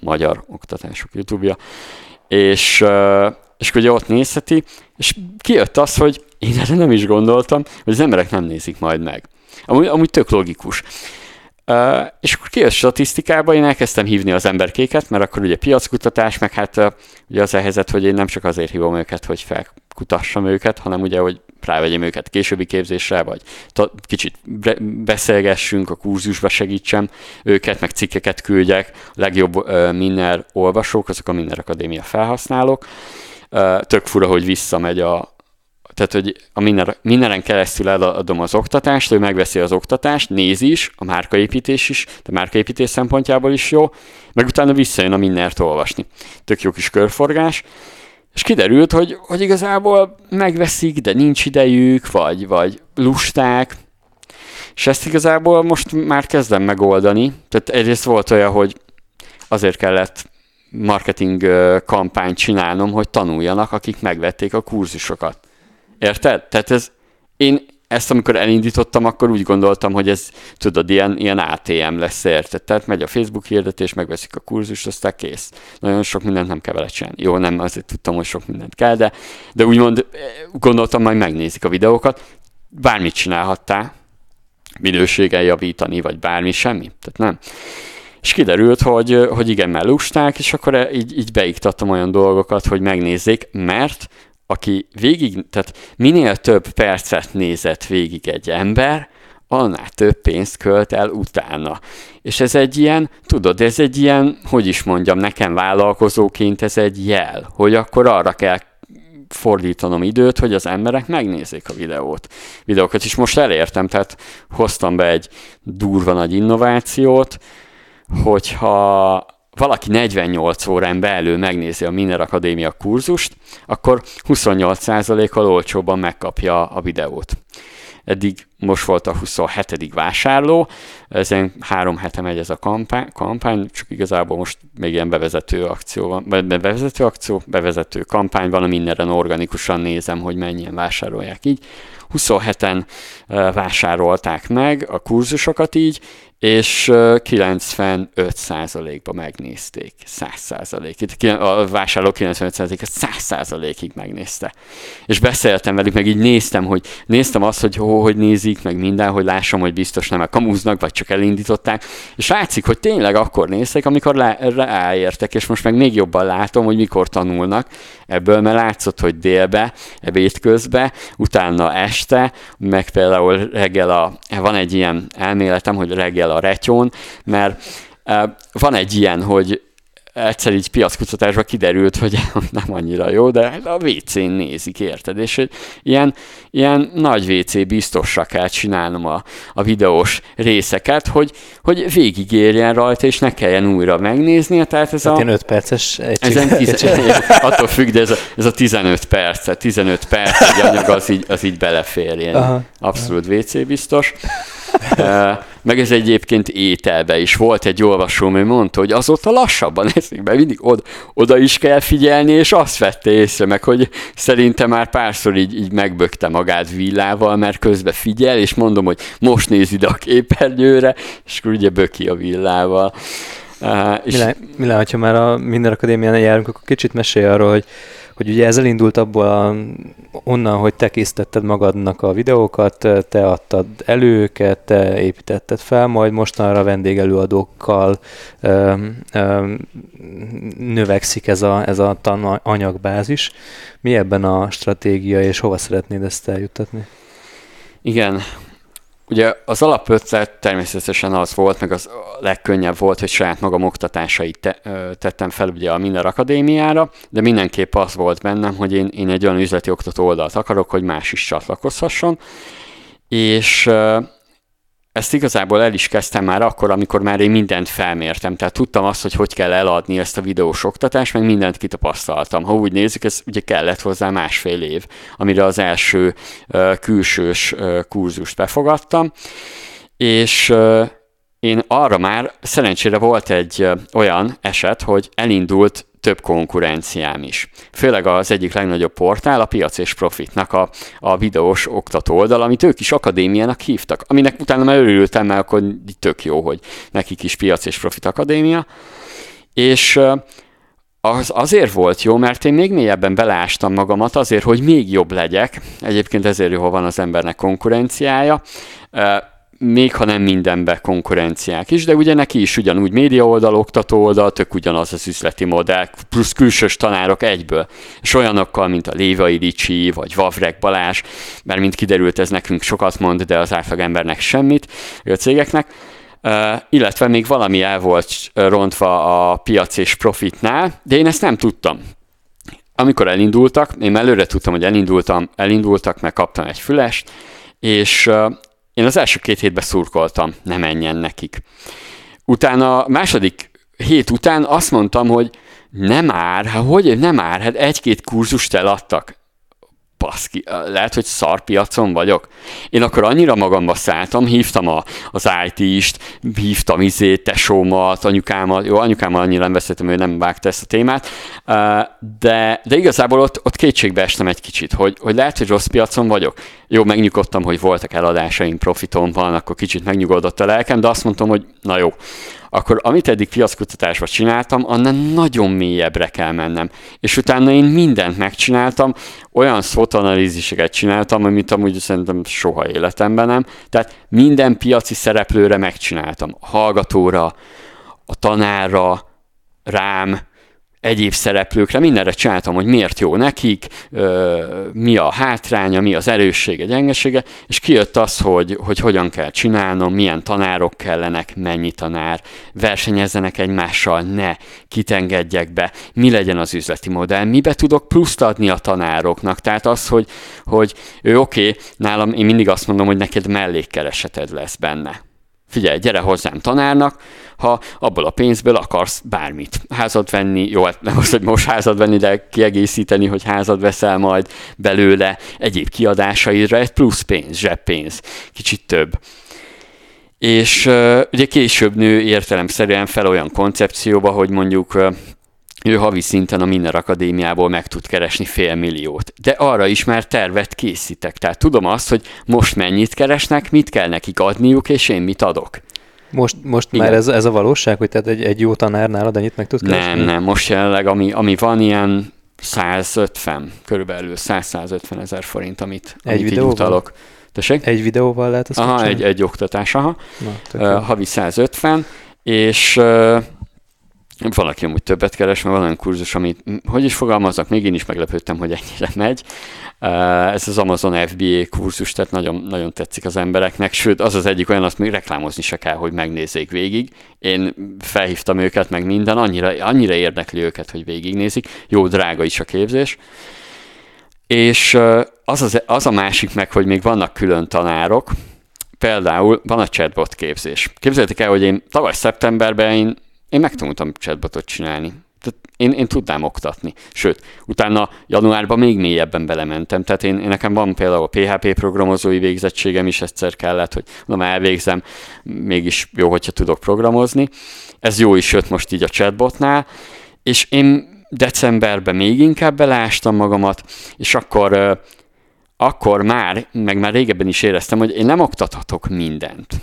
magyar oktatások YouTube-ja, és, és ugye ott nézheti, és kijött az, hogy én erre nem is gondoltam, hogy az emberek nem nézik majd meg. Amúgy, amúgy tök logikus. Uh, és akkor kijött statisztikába, én elkezdtem hívni az emberkéket, mert akkor ugye piackutatás, meg hát uh, ugye az a helyzet, hogy én nem csak azért hívom őket, hogy felkutassam őket, hanem ugye, hogy rávegyem őket későbbi képzésre, vagy ta- kicsit bre- beszélgessünk, a kurzusba segítsem őket, meg cikkeket küldjek, a legjobb uh, Minner olvasók, azok a Minner Akadémia felhasználók. Uh, tök fura, hogy visszamegy a Tehát, hogy a minden, mindenen keresztül adom az oktatást, hogy megveszi az oktatást, nézi is, a márkaépítés is, de márkaépítés szempontjából is jó, meg utána visszajön a Minnert olvasni. Tök jó kis körforgás, és kiderült, hogy, hogy igazából megveszik, de nincs idejük, vagy, vagy lusták, és ezt igazából most már kezdem megoldani. Tehát egyrészt volt olyan, hogy azért kellett marketing kampányt csinálnom, hogy tanuljanak, akik megvették a kurzusokat. Érted? Tehát ez, én ezt amikor elindítottam, akkor úgy gondoltam, hogy ez, tudod, ilyen, ilyen á té em lesz, érted? Tehát megy a Facebook hirdetés, megveszik a kurzust, aztán kész. Nagyon sok mindent nem kell vele csinálni. Jó, nem, azért tudtam, hogy sok mindent kell, de, de úgymond gondoltam, majd megnézik a videókat. Bármit csinálhattál, minőséggel javítani, vagy bármi, semmi. Tehát nem. És kiderült, hogy, hogy igen, már lusták, és akkor így, így beiktattam olyan dolgokat, hogy megnézzék, mert aki végig, tehát minél több percet nézett végig egy ember, annál több pénzt költ el utána. És ez egy ilyen, tudod, ez egy ilyen, hogy is mondjam, nekem vállalkozóként ez egy jel, hogy akkor arra kell fordítanom időt, hogy az emberek megnézzék a videót. Videókat is most elértem, tehát hoztam be egy durva nagy innovációt, hogyha valaki negyvennyolc órán belül megnézi a Minner Akadémia kurzust, akkor huszonnyolc százalékkal olcsóbban megkapja a videót. Eddig most volt a huszonhetedik vásárló, ezen három hete megy ez a kampány, kampány, csak igazából most még ilyen bevezető akció van, bevezető akció, bevezető kampány van, a Minneren organikusan nézem, hogy mennyien vásárolják így. huszonheten vásárolták meg a kurzusokat így, és kilencvenöt százalékba megnézték, száz százalékig. A vásárló kilencvenöt százalékát száz százalékig megnézte. És beszéltem velük, meg így néztem, hogy néztem azt, hogy hó, hogy nézik, meg minden, hogy lássam, hogy biztos nem elkamúznak, vagy csak elindították. És látszik, hogy tényleg akkor nézték, amikor ráértek, és most meg még jobban látom, hogy mikor tanulnak ebből, mert látszott, hogy délbe, ebéd közbe, utána este, meg például reggel a, van egy ilyen elméletem, hogy reggel a retyón, mert uh, van egy ilyen, hogy egyszer így piackutatásban kiderült, hogy nem annyira jó, de a vé cén nézik, érted? És hogy ilyen, ilyen nagy vé cé biztosra kell csinálnom a, a videós részeket, hogy, hogy végigérjen rajta, és ne kelljen újra megnéznie. Tehát ez hát a... ilyen öt perces egység. Attól függ, de ez a, ez a tizenöt perc, tizenöt perc egy anyag, az így, az így belefér, ilyen aha, abszolút vé cé biztos. Meg ez egyébként ételbe is. Volt egy olvasóm, ő mondta, hogy azóta lassabban eszik, mert mindig oda, oda is kell figyelni, és azt vette észre, meg hogy szerintem már párszor így, így megbökte magát villával, mert közben figyel, és mondom, hogy most nézd ide a képernyőre, és akkor ugye böki a villával. Uh, és... Milán, Milán, hogyha már a Minner Akadémián járunk, akkor kicsit mesélj arról, hogy hogy ugye ez elindult abból a, onnan, hogy te készítetted magadnak a videókat, te adtad elő őket, te építetted fel, majd mostanra vendégelőadókkal ö, ö, növekszik ez a, ez a tananyagbázis. Mi ebben a stratégia, és hova szeretnéd ezt eljuttatni? Igen. Ugye az alapötlet természetesen az volt, meg az legkönnyebb volt, hogy saját magam oktatásait te, ö, tettem fel ugye a Miller Akadémiára, de mindenképp az volt bennem, hogy én, én egy olyan üzleti oktató oldalt akarok, hogy más is csatlakozhasson, és ö, ezt igazából el is kezdtem már akkor, amikor már én mindent felmértem, tehát tudtam azt, hogy hogy kell eladni ezt a videós oktatást, meg mindent kitapasztaltam. Ha úgy nézzük, ez ugye kellett hozzá másfél év, amire az első uh, külsős uh, kurzust befogadtam, és uh, én arra már szerencsére volt egy uh, olyan eset, hogy elindult több konkurenciám is. Főleg az egyik legnagyobb portál, a Piac és Profitnak a, a videós oktató oldal, amit ők is akadémiának hívtak, aminek utána már örültem, mert akkor tök jó, hogy nekik is Piac és Profit Akadémia. És az azért volt jó, mert én még mélyebben beleástam magamat azért, hogy még jobb legyek. Egyébként ezért jó, van az embernek konkurenciája, még ha nem mindenben konkurenciák is, de ugye neki is ugyanúgy média oldal, oktató oldal, tök ugyanaz az üzleti modell, plusz külsős tanárok egyből. És olyanokkal, mint a Lévai Ricsi, vagy Vavreg Balázs, mert mint kiderült, ez nekünk sokat mond, de az átlagembernek semmit, a cégeknek. Uh, illetve még valami el volt rontva a Piac és Profitnál, de én ezt nem tudtam. Amikor elindultak, én előre tudtam, hogy elindultam, elindultak, meg kaptam egy fülest, és uh, én az első két hétben szurkoltam, ne menjen nekik. Utána a második hét után azt mondtam, hogy nem már, hát hogy nem már, hát egy-két kurzust eladtak. Baszki, lehet, hogy szarpiacon vagyok. Én akkor annyira magamba szálltam, hívtam a, az í té-ist, hívtam izé, tesómat, anyukámat, jó, anyukámmal annyira nem beszéltem, hogy nem vágta ezt a témát, de, de igazából ott, ott kétségbe estem egy kicsit, hogy, hogy lehet, hogy rossz piacon vagyok. Jó, megnyugodtam, hogy voltak eladásaim, profitom van, akkor kicsit megnyugodott a lelkem, de azt mondtam, hogy na jó, akkor amit eddig piackutatásban csináltam, annál nagyon mélyebbre kell mennem. És utána én mindent megcsináltam, olyan SWOT-analíziseket csináltam, amit amúgy szerintem soha életemben nem. Tehát minden piaci szereplőre megcsináltam. A hallgatóra, a tanárra, rám, egyéb szereplőkre, mindenre csináltam, hogy miért jó nekik, mi a hátránya, mi az erőssége, gyengesége, és kijött az, hogy, hogy hogyan kell csinálnom, milyen tanárok kellenek, mennyi tanár, versenyezzenek egymással, ne, kitengedjek be, mi legyen az üzleti modell, mibe tudok pluszt adni a tanároknak, tehát az, hogy, hogy ő oké, okay, nálam én mindig azt mondom, hogy neked mellékkereseted lesz benne. Figyelj, gyere hozzám tanárnak, ha abból a pénzből akarsz bármit. Házat venni, jó, nem az, hogy most házat venni, de kiegészíteni, hogy házat veszel majd belőle, egyéb kiadásaidra egy plusz pénz, zseppénz, kicsit több. És uh, ugye később nő értelemszerűen fel olyan koncepcióba, hogy mondjuk uh, ő havi szinten a Miner Akadémiából meg tud keresni fél milliót. De arra is már tervet készítek. Tehát tudom azt, hogy most mennyit keresnek, mit kell nekik adniuk, és én mit adok. Most, most már ez, ez a valóság, hogy tehát egy, egy jó tanár nálad ennyit meg tud keresni? Nem, nem. Most jelenleg, ami, ami van, ilyen százötven, körülbelül száz-százötven ezer forint, amit, amit így utalok. Tessék? Egy videóval lehet azt aha, egy, egy oktatás, aha. Na, uh, havi száz ötven, és... Uh, Van, aki amúgy többet keres, mert van olyan kurzus, amit, hogy is fogalmaznak, még én is meglepődtem, hogy ennyire megy. Ez az Amazon ef bé á kurzus, tehát nagyon, nagyon tetszik az embereknek, sőt, az az egyik olyan, azt még reklámozni se kell, hogy megnézzék végig. Én felhívtam őket, meg minden, annyira, annyira érdekli őket, hogy végignézik. Jó, drága is a képzés. És az, az, az a másik meg, hogy még vannak külön tanárok, például van a chatbot képzés. Képzeljétek el, hogy én tavaly szeptemberben én Én megtanultam chatbotot csinálni. Tehát én, én tudnám oktatni. Sőt, utána januárban még mélyebben belementem. Tehát én, én nekem van például a pé há pé programozói végzettségem is, egyszer kellett, hogy mondom, elvégzem, mégis jó, hogyha tudok programozni. Ez jó is jött most így a chatbotnál, és én decemberben még inkább beleástam magamat, és akkor, akkor már, meg már régebben is éreztem, hogy én nem oktathatok mindent.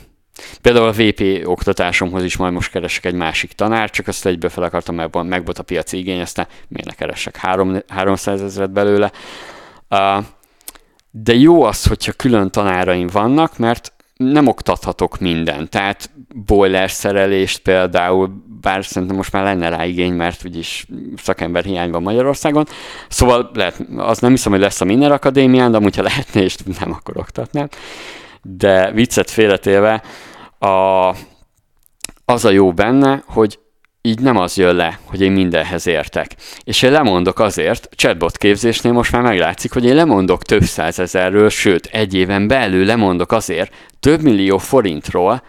Például a vé pé oktatásomhoz is majd most keresek egy másik tanárt, csak azt egyből fel akartam, mert meg volt a piaci igény, aztán miért ne keresek háromszázezret belőle. De jó az, hogyha külön tanáraim vannak, mert nem oktathatok mindent. Tehát boiler szerelést például bár szerintem most már lenne rá igény, mert úgyis szakember hiány van Magyarországon. Szóval lehet, azt nem hiszem, hogy lesz a Miner Akadémián, de amúgy, ha lehetne és tudnám, akkor oktatnám. De viccet félretéve, a, az a jó benne, hogy így nem az jön le, hogy én mindenhez értek. És én lemondok azért, chatbot képzésnél most már meglátszik, hogy én lemondok több százezerről, sőt, egy éven belül lemondok azért több millió forintról,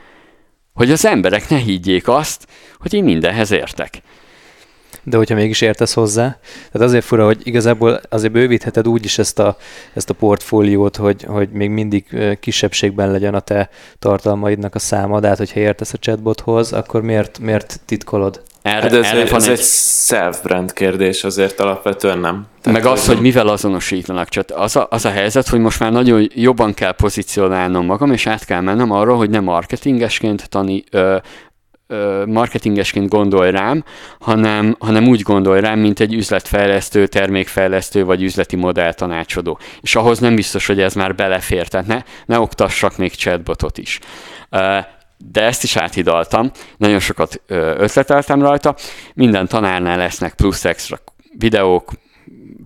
hogy az emberek ne higgyék azt, hogy én mindenhez értek. De hogyha mégis értesz hozzá, tehát azért fura, hogy igazából azért bővítheted úgy is ezt a, ezt a portfóliót, hogy, hogy még mindig kisebbségben legyen a te tartalmaidnak a száma, de hát hogyha értesz a chatbothoz, akkor miért, miért titkolod? Erre, hát ez erre egy, ez egy self-brand kérdés, azért alapvetően nem. Tehát meg az, hogy mivel azonosítanak. Csak az a, az a helyzet, hogy most már nagyon jobban kell pozícionálnom magam, és át kell mennem arra, hogy ne marketingesként tani, ö, ö, marketingesként gondolj rám, hanem, hanem úgy gondolj rám, mint egy üzletfejlesztő, termékfejlesztő, vagy üzleti modelltanácsadó. És ahhoz nem biztos, hogy ez már belefér, tehát ne, ne oktassak még chatbotot is. Ö, De ezt is áthidaltam, nagyon sokat ötleteltem rajta. Minden tanárnál lesznek plusz extra videók,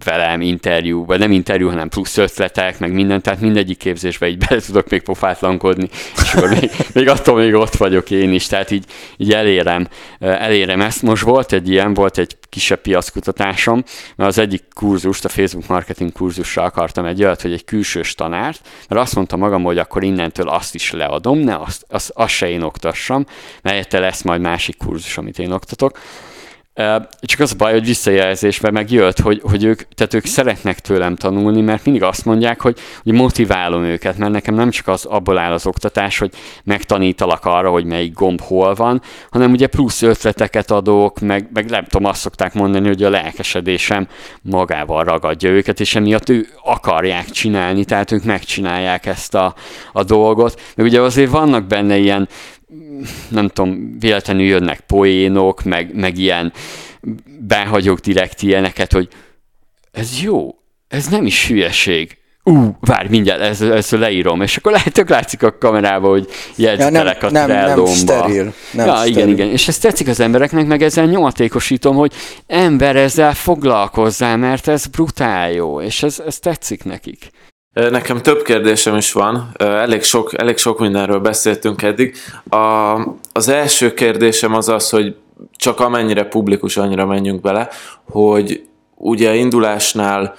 velem interjú, vagy nem interjú, hanem plusz ötletek, meg minden, tehát mindegyik képzésbe így bele tudok még pofátlankodni, és akkor még, még attól még ott vagyok én is, tehát így, így elérem, elérem ezt. Most volt egy ilyen, volt egy kisebb piackutatásom, mert az egyik kurzust, a Facebook marketing kurzusra akartam egy olyat, hogy egy külsős tanárt, mert azt mondta magam, hogy akkor innentől azt is leadom, ne azt, azt, azt se én oktassam, mert te lesz majd másik kurzus, amit én oktatok. Csak az a baj, hogy visszajelzésben megjött, hogy, hogy ők, tehát ők szeretnek tőlem tanulni, mert mindig azt mondják, hogy, hogy motiválom őket, mert nekem nem csak az abból áll az oktatás, hogy megtanítalak arra, hogy melyik gomb hol van, hanem ugye plusz ötleteket adok, meg, meg nem tudom, azt szokták mondani, hogy a lelkesedésem magával ragadja őket, és emiatt ő akarják csinálni, tehát ők megcsinálják ezt a, a dolgot. Meg ugye azért vannak benne ilyen, nem tudom, véletlenül jönnek poénok, meg, meg ilyen behagyok direkt ilyeneket, hogy ez jó, ez nem is hülyeség. Ú, várj, mindjárt, ezt, ezt leírom, és akkor tök látszik a kamerában, hogy jegyzetelek ja, nem, a trellomba. Nem, nem steril. Nem ja, steril. Igen, igen, és ez tetszik az embereknek, meg ezzel nyomatékosítom, hogy ember, ezzel foglalkozzál, mert ez brutál jó, és ez, ez tetszik nekik. Nekem több kérdésem is van, elég sok, elég sok mindenről beszéltünk eddig. A, az első kérdésem az az, hogy csak amennyire publikus, annyira menjünk bele, hogy ugye indulásnál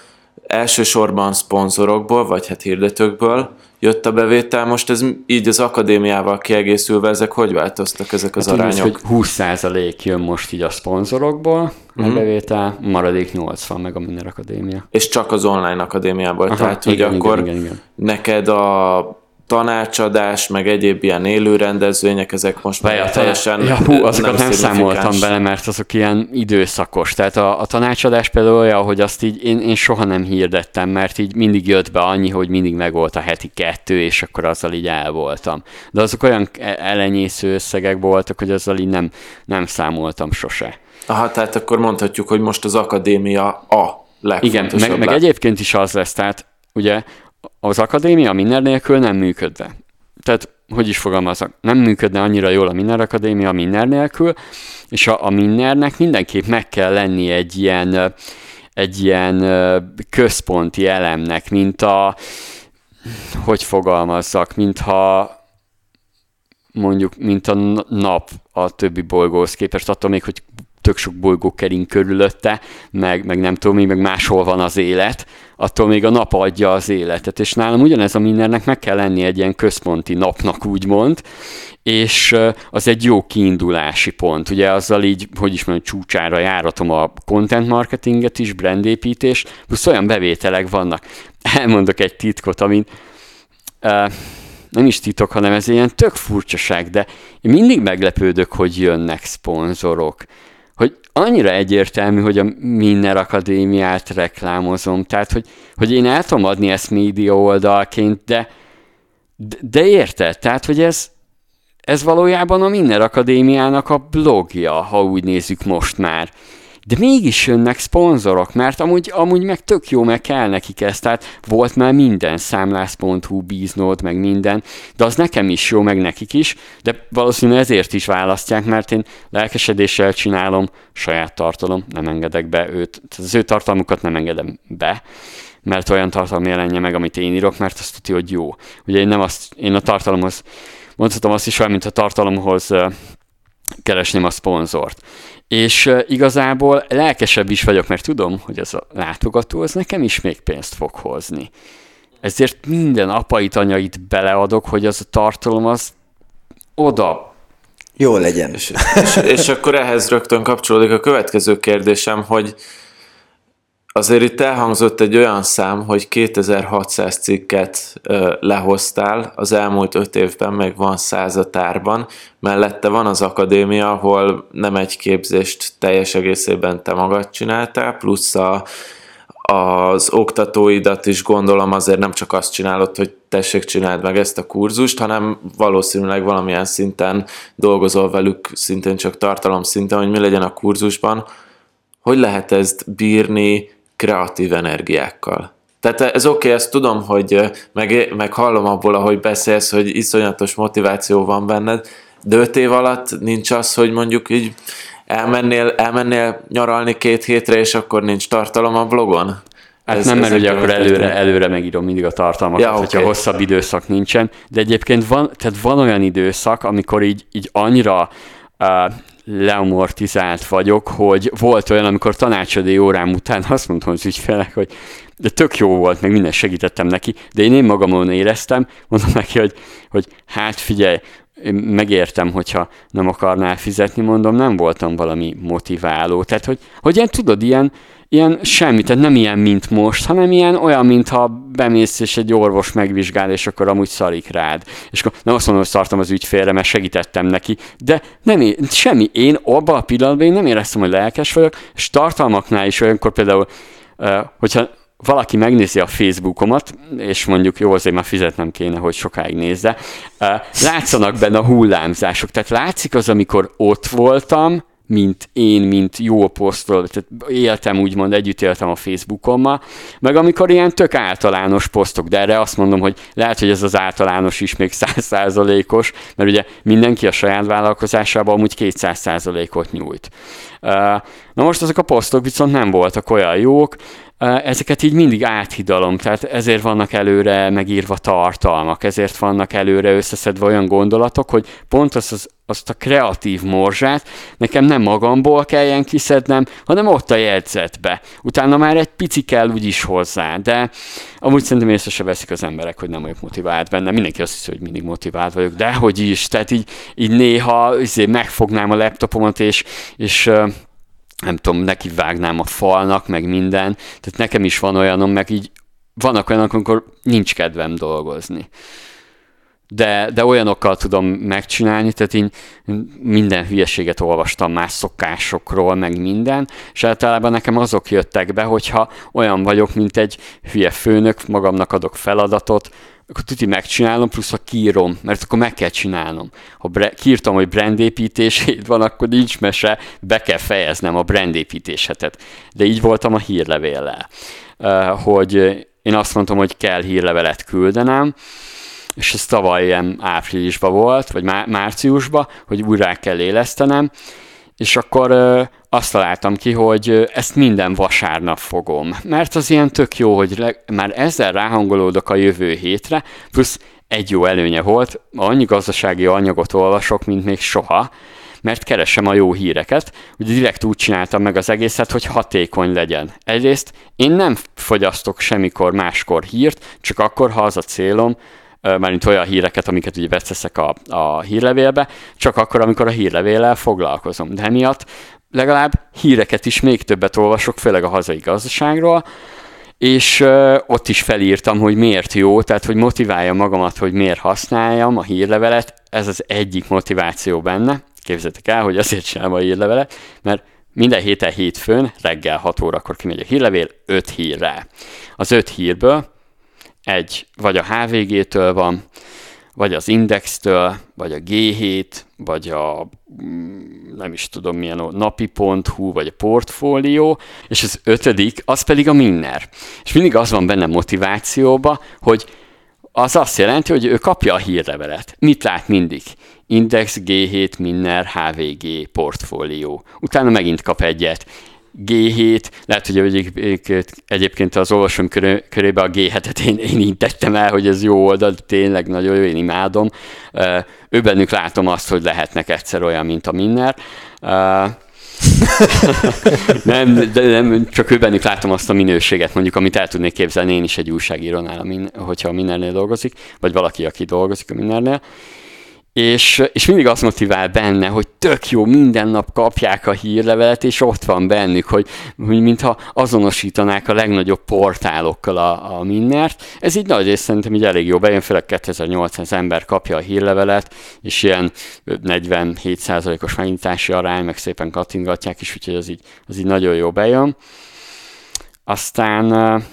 elsősorban szponzorokból, vagy hát hirdetőkből jött a bevétel, most ez így az akadémiával kiegészülve, ezek hogy változtak ezek az hát arányok? Hát hogy húsz százalék jön most így a szponzorokból, mm-hmm. a bevétel, maradék nyolcvan meg a Miner Akadémia. És csak az online akadémiából, aha, tehát igen, hogy igen, akkor igen, igen. Neked a tanácsadás, meg egyéb ilyen élő rendezvények, ezek most Be, már teljesen ja, hú, azokat nem, nem számoltam bele, mert azok ilyen időszakos. Tehát a, a tanácsadás például olyan, hogy azt így én, én soha nem hirdettem, mert így mindig jött be annyi, hogy mindig megvolt a heti kettő, és akkor azzal így el voltam. De azok olyan elenyésző összegek voltak, hogy azzal így nem, nem számoltam sose. Aha, tehát akkor mondhatjuk, hogy most az akadémia a legfontosabb. Igen, meg, meg egyébként is az lesz, tehát ugye az akadémia Miner nélkül nem működne. Tehát, hogy is fogalmazok, nem működne annyira jól a Miner Akadémia Miner nélkül, és a, a Minernek mindenképp meg kell lenni egy ilyen, egy ilyen központi elemnek, mint a, hogy fogalmazzak, mintha mondjuk, mint a nap a többi bolygóhoz képest, attól még, hogy tök sok bolygó kering körülötte, meg, meg nem tudom, még meg máshol van az élet, attól még a nap adja az életet. És nálam ugyanez a Minernek meg kell lenni egy ilyen központi napnak, úgymond, és az egy jó kiindulási pont. Ugye azzal így, hogy is mondjam, csúcsára járatom a content marketinget is, brandépítés, plusz olyan bevételek vannak. Elmondok egy titkot, amin... Uh, nem is titok, hanem ez ilyen tök furcsaság, de én mindig meglepődök, hogy jönnek szponzorok. Hogy annyira egyértelmű, hogy a Miner Akadémiát reklámozom. Tehát, hogy, hogy én el tudom adni ezt média oldalként, de, de, de érted? Tehát, hogy ez, ez valójában a Miner Akadémiának a blogja, ha úgy nézzük most már. de mégis jönnek szponzorok, mert amúgy, amúgy meg tök jó, meg kell nekik ezt, tehát volt már minden, számlász pont hu, bíznód, meg minden, de az nekem is jó, meg nekik is, de valószínűleg ezért is választják, mert én lelkesedéssel csinálom, saját tartalom, nem engedek be őt, az ő tartalmukat nem engedem be, mert olyan tartalom jelenje meg, amit én írok, mert azt tudja, hogy jó. Ugye én nem azt, én a tartalomhoz, mondhatom azt is, mint a tartalomhoz keresném a szponzort. És igazából lelkesebb is vagyok, mert tudom, hogy ez a látogató, ez nekem is még pénzt fog hozni. Ezért minden apait, anyait beleadok, hogy az a tartalom az oda. Jó legyen. És, és, és akkor ehhez rögtön kapcsolódik a következő kérdésem, hogy azért itt elhangzott egy olyan szám, hogy kétezer-hatszáz cikket ö, lehoztál, az elmúlt öt évben meg van száz a tárban, mellette van az akadémia, ahol nem egy képzést teljes egészében te magad csináltál, plusz a, az oktatóidat is gondolom azért nem csak azt csinálod, hogy tessék csináld meg ezt a kurzust, hanem valószínűleg valamilyen szinten dolgozol velük, szintén csak tartalom szinten, hogy mi legyen a kurzusban. Hogy lehet ezt bírni kreatív energiákkal? Tehát ez oké, okay, ezt tudom, hogy meg, meg hallom abból, ahogy beszélsz, hogy iszonyatos motiváció van benned, de öt év alatt nincs az, hogy mondjuk így elmennél, elmennél nyaralni két hétre, és akkor nincs tartalom a blogon? Hát ez, nem, mert ugye akkor előre, előre megírom mindig a tartalmakat, ja, okay. Hogyha hosszabb időszak nincsen, de egyébként van, tehát van olyan időszak, amikor így, így annyira... Uh, leamortizált vagyok, hogy volt olyan, amikor tanácsadói órám után azt mondtam az ügyfelek, hogy de tök jó volt, meg mindent segítettem neki, de én, én magamon éreztem, mondom neki, hogy, hogy hát figyelj, megértem, hogyha nem akarnál fizetni, mondom, nem voltam valami motiváló. Tehát, hogy, hogy ilyen, tudod, ilyen, ilyen semmi, tehát nem ilyen, mint most, hanem ilyen olyan, mintha bemész, és egy orvos megvizsgál, és akkor amúgy szarik rád. És akkor nem azt mondom, hogy szartam az ügyfélre, mert segítettem neki, de nem é- semmi, én abban a pillanatban én nem éreztem, hogy lelkes vagyok, és tartalmaknál is olyankor például, hogyha valaki megnézi a Facebookomat, és mondjuk jó, azért már fizetnem kéne, hogy sokáig nézze, látszanak benne a hullámzások. Tehát látszik az, amikor ott voltam, mint én, mint jó posztról, tehát éltem, úgymond együtt éltem a Facebookommal, meg amikor ilyen tök általános posztok, de erre azt mondom, hogy lehet, hogy ez az általános is még száz százalékos, mert ugye mindenki a saját vállalkozásában amúgy kétszáz százalékot nyújt. Na most azok a posztok viszont nem voltak olyan jók, ezeket így mindig áthidalom, tehát ezért vannak előre megírva tartalmak, ezért vannak előre összeszedve olyan gondolatok, hogy pont az az azt a kreatív morzsát nekem nem magamból kelljen kiszednem, hanem ott a jegyzetbe. Utána már egy pici kell úgyis hozzá, de amúgy szerintem észre se veszik az emberek, hogy nem vagyok motivált benne. Mindenki azt hiszi, hogy mindig motivált vagyok, de hogy is. Tehát így, így néha így megfognám a laptopomat, és, és nem tudom, nekivágnám a falnak, meg minden. Tehát nekem is van olyanom, meg így vannak olyanok, amikor nincs kedvem dolgozni. De, de olyanokkal tudom megcsinálni, tehát én minden hülyeséget olvastam más szokásokról, meg minden, és általában nekem azok jöttek be, hogyha olyan vagyok, mint egy hülye főnök, magamnak adok feladatot, akkor tuti megcsinálom, plusz ha kiírom, mert akkor meg kell csinálnom. Ha bre- kiírtam, hogy brandépítését van, akkor nincs mese, be kell fejeznem a brandépítésetet. De így voltam a hírlevéllel, hogy én azt mondtam, hogy kell hírlevelet küldenem, és ez tavaly ilyen áprilisban volt, vagy má- márciusban, hogy újra kell élesztenem, és akkor ö, azt találtam ki, hogy ezt minden vasárnap fogom. Mert az ilyen tök jó, hogy le- már ezzel ráhangolódok a jövő hétre, plusz egy jó előnye volt, annyi gazdasági anyagot olvasok, mint még soha, mert keresem a jó híreket. Ugye direkt úgy csináltam meg az egészet, hogy hatékony legyen. Egyrészt én nem fogyasztok semmikor máskor hírt, csak akkor, ha az a célom, mármint olyan híreket, amiket ugye beteszek a, a hírlevélbe, csak akkor, amikor a hírlevéllel foglalkozom. De emiatt legalább híreket is még többet olvasok, főleg a hazai gazdaságról, és ö, ott is felírtam, hogy miért jó, tehát hogy motiváljam magamat, hogy miért használjam a hírlevelet, ez az egyik motiváció benne. Képzeljétek el, hogy azért csinálom a hírlevelet, mert minden héten hétfőn, reggel hat órakor kimegy a hírlevél, öt hírrel. Az öt hírből egy, vagy a há vé gé-től van, vagy az Indextől, vagy a gé hét, vagy a nem is tudom milyen napi pont hú, vagy a portfólió, és az ötödik, az pedig a Minner. És mindig az van benne motivációba, hogy az azt jelenti, hogy ő kapja a hírlevelet. Mit lát mindig? Index, gé hét, Minner, há vé gé, portfólió. Utána megint kap egyet. gé hét, lehet, hogy egyébként az olvasom köré, körébe a gé hetet én, én így tettem el, hogy ez jó oldal, tényleg nagyon jó, én imádom. Ő bennük látom azt, hogy lehetnek egyszer olyan, mint a Minner. nem, de nem, csak ő bennük látom azt a minőséget, mondjuk, amit el tudnék képzelni én is egy újságírónál, hogyha a Minnernél dolgozik, vagy valaki, aki dolgozik a Minnernél. És, és mindig azt motivál benne, hogy tök jó, minden nap kapják a hírlevelet, és ott van bennük, hogy, hogy mintha azonosítanák a legnagyobb portálokkal a, a Minnert. Ez így nagy rész szerintem így elég jó bejön, főleg kétezer-nyolcszáz ember kapja a hírlevelet, és ilyen negyvenhét százalékos megnyitási arány, meg szépen kattingatják is, úgyhogy az így, az így nagyon jó bejön. Aztán...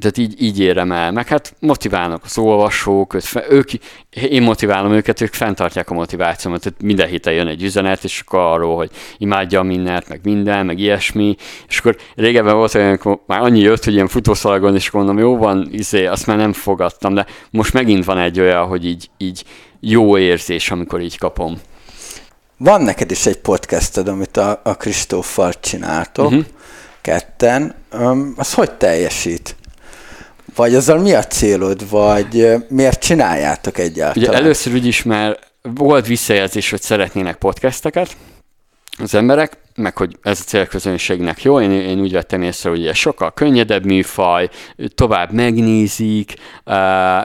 Tehát így, így érem el, meg hát motiválnak az olvasók, ők, én motiválom őket, ők fenntartják a motivációmat, tehát minden héten jön egy üzenet, és akkor arról, hogy imádja a Minnert, meg minden, meg ilyesmi, és akkor régebben volt olyan, amikor már annyi jött, hogy ilyen futószalagon, és akkor mondom, jó van, izé, azt már nem fogadtam, de most megint van egy olyan, hogy így, így jó érzés, amikor így kapom. Van neked is egy podcasted, amit a, a Kristóffal csináltok, uh-huh. ketten, um, az hogy teljesít? Vagy azzal mi a célod, vagy miért csináljátok egyáltalán? Ugye először úgyis már volt visszajelzés, hogy szeretnének podcasteket az emberek, meg hogy ez a célközönségnek jó. Én, én úgy vettem észre, hogy ez sokkal könnyedebb műfaj, tovább megnézik,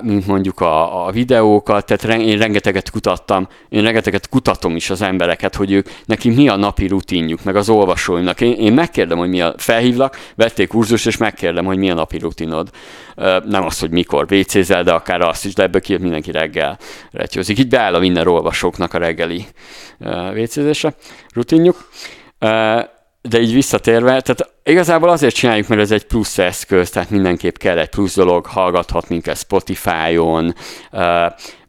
mint mondjuk a, a videókat, tehát én rengeteget kutattam, én rengeteget kutatom is az embereket, hogy ők, neki mi a napi rutinjuk, meg az olvasóimnak. Én, én megkérdem, hogy mi a, felhívlak, vették kurzust, és megkérdem, hogy mi a napi rutinod. Nem az, hogy mikor vécézel, de akár azt is, de ebből kijött mindenki reggel retyőzik. Így beáll a minden olvasóknak a reggeli vécézése, rutinjuk. De így visszatérve, tehát igazából azért csináljuk, mert ez egy plusz eszköz, tehát mindenképp kell egy plusz dolog, hallgathat minket Spotify-on,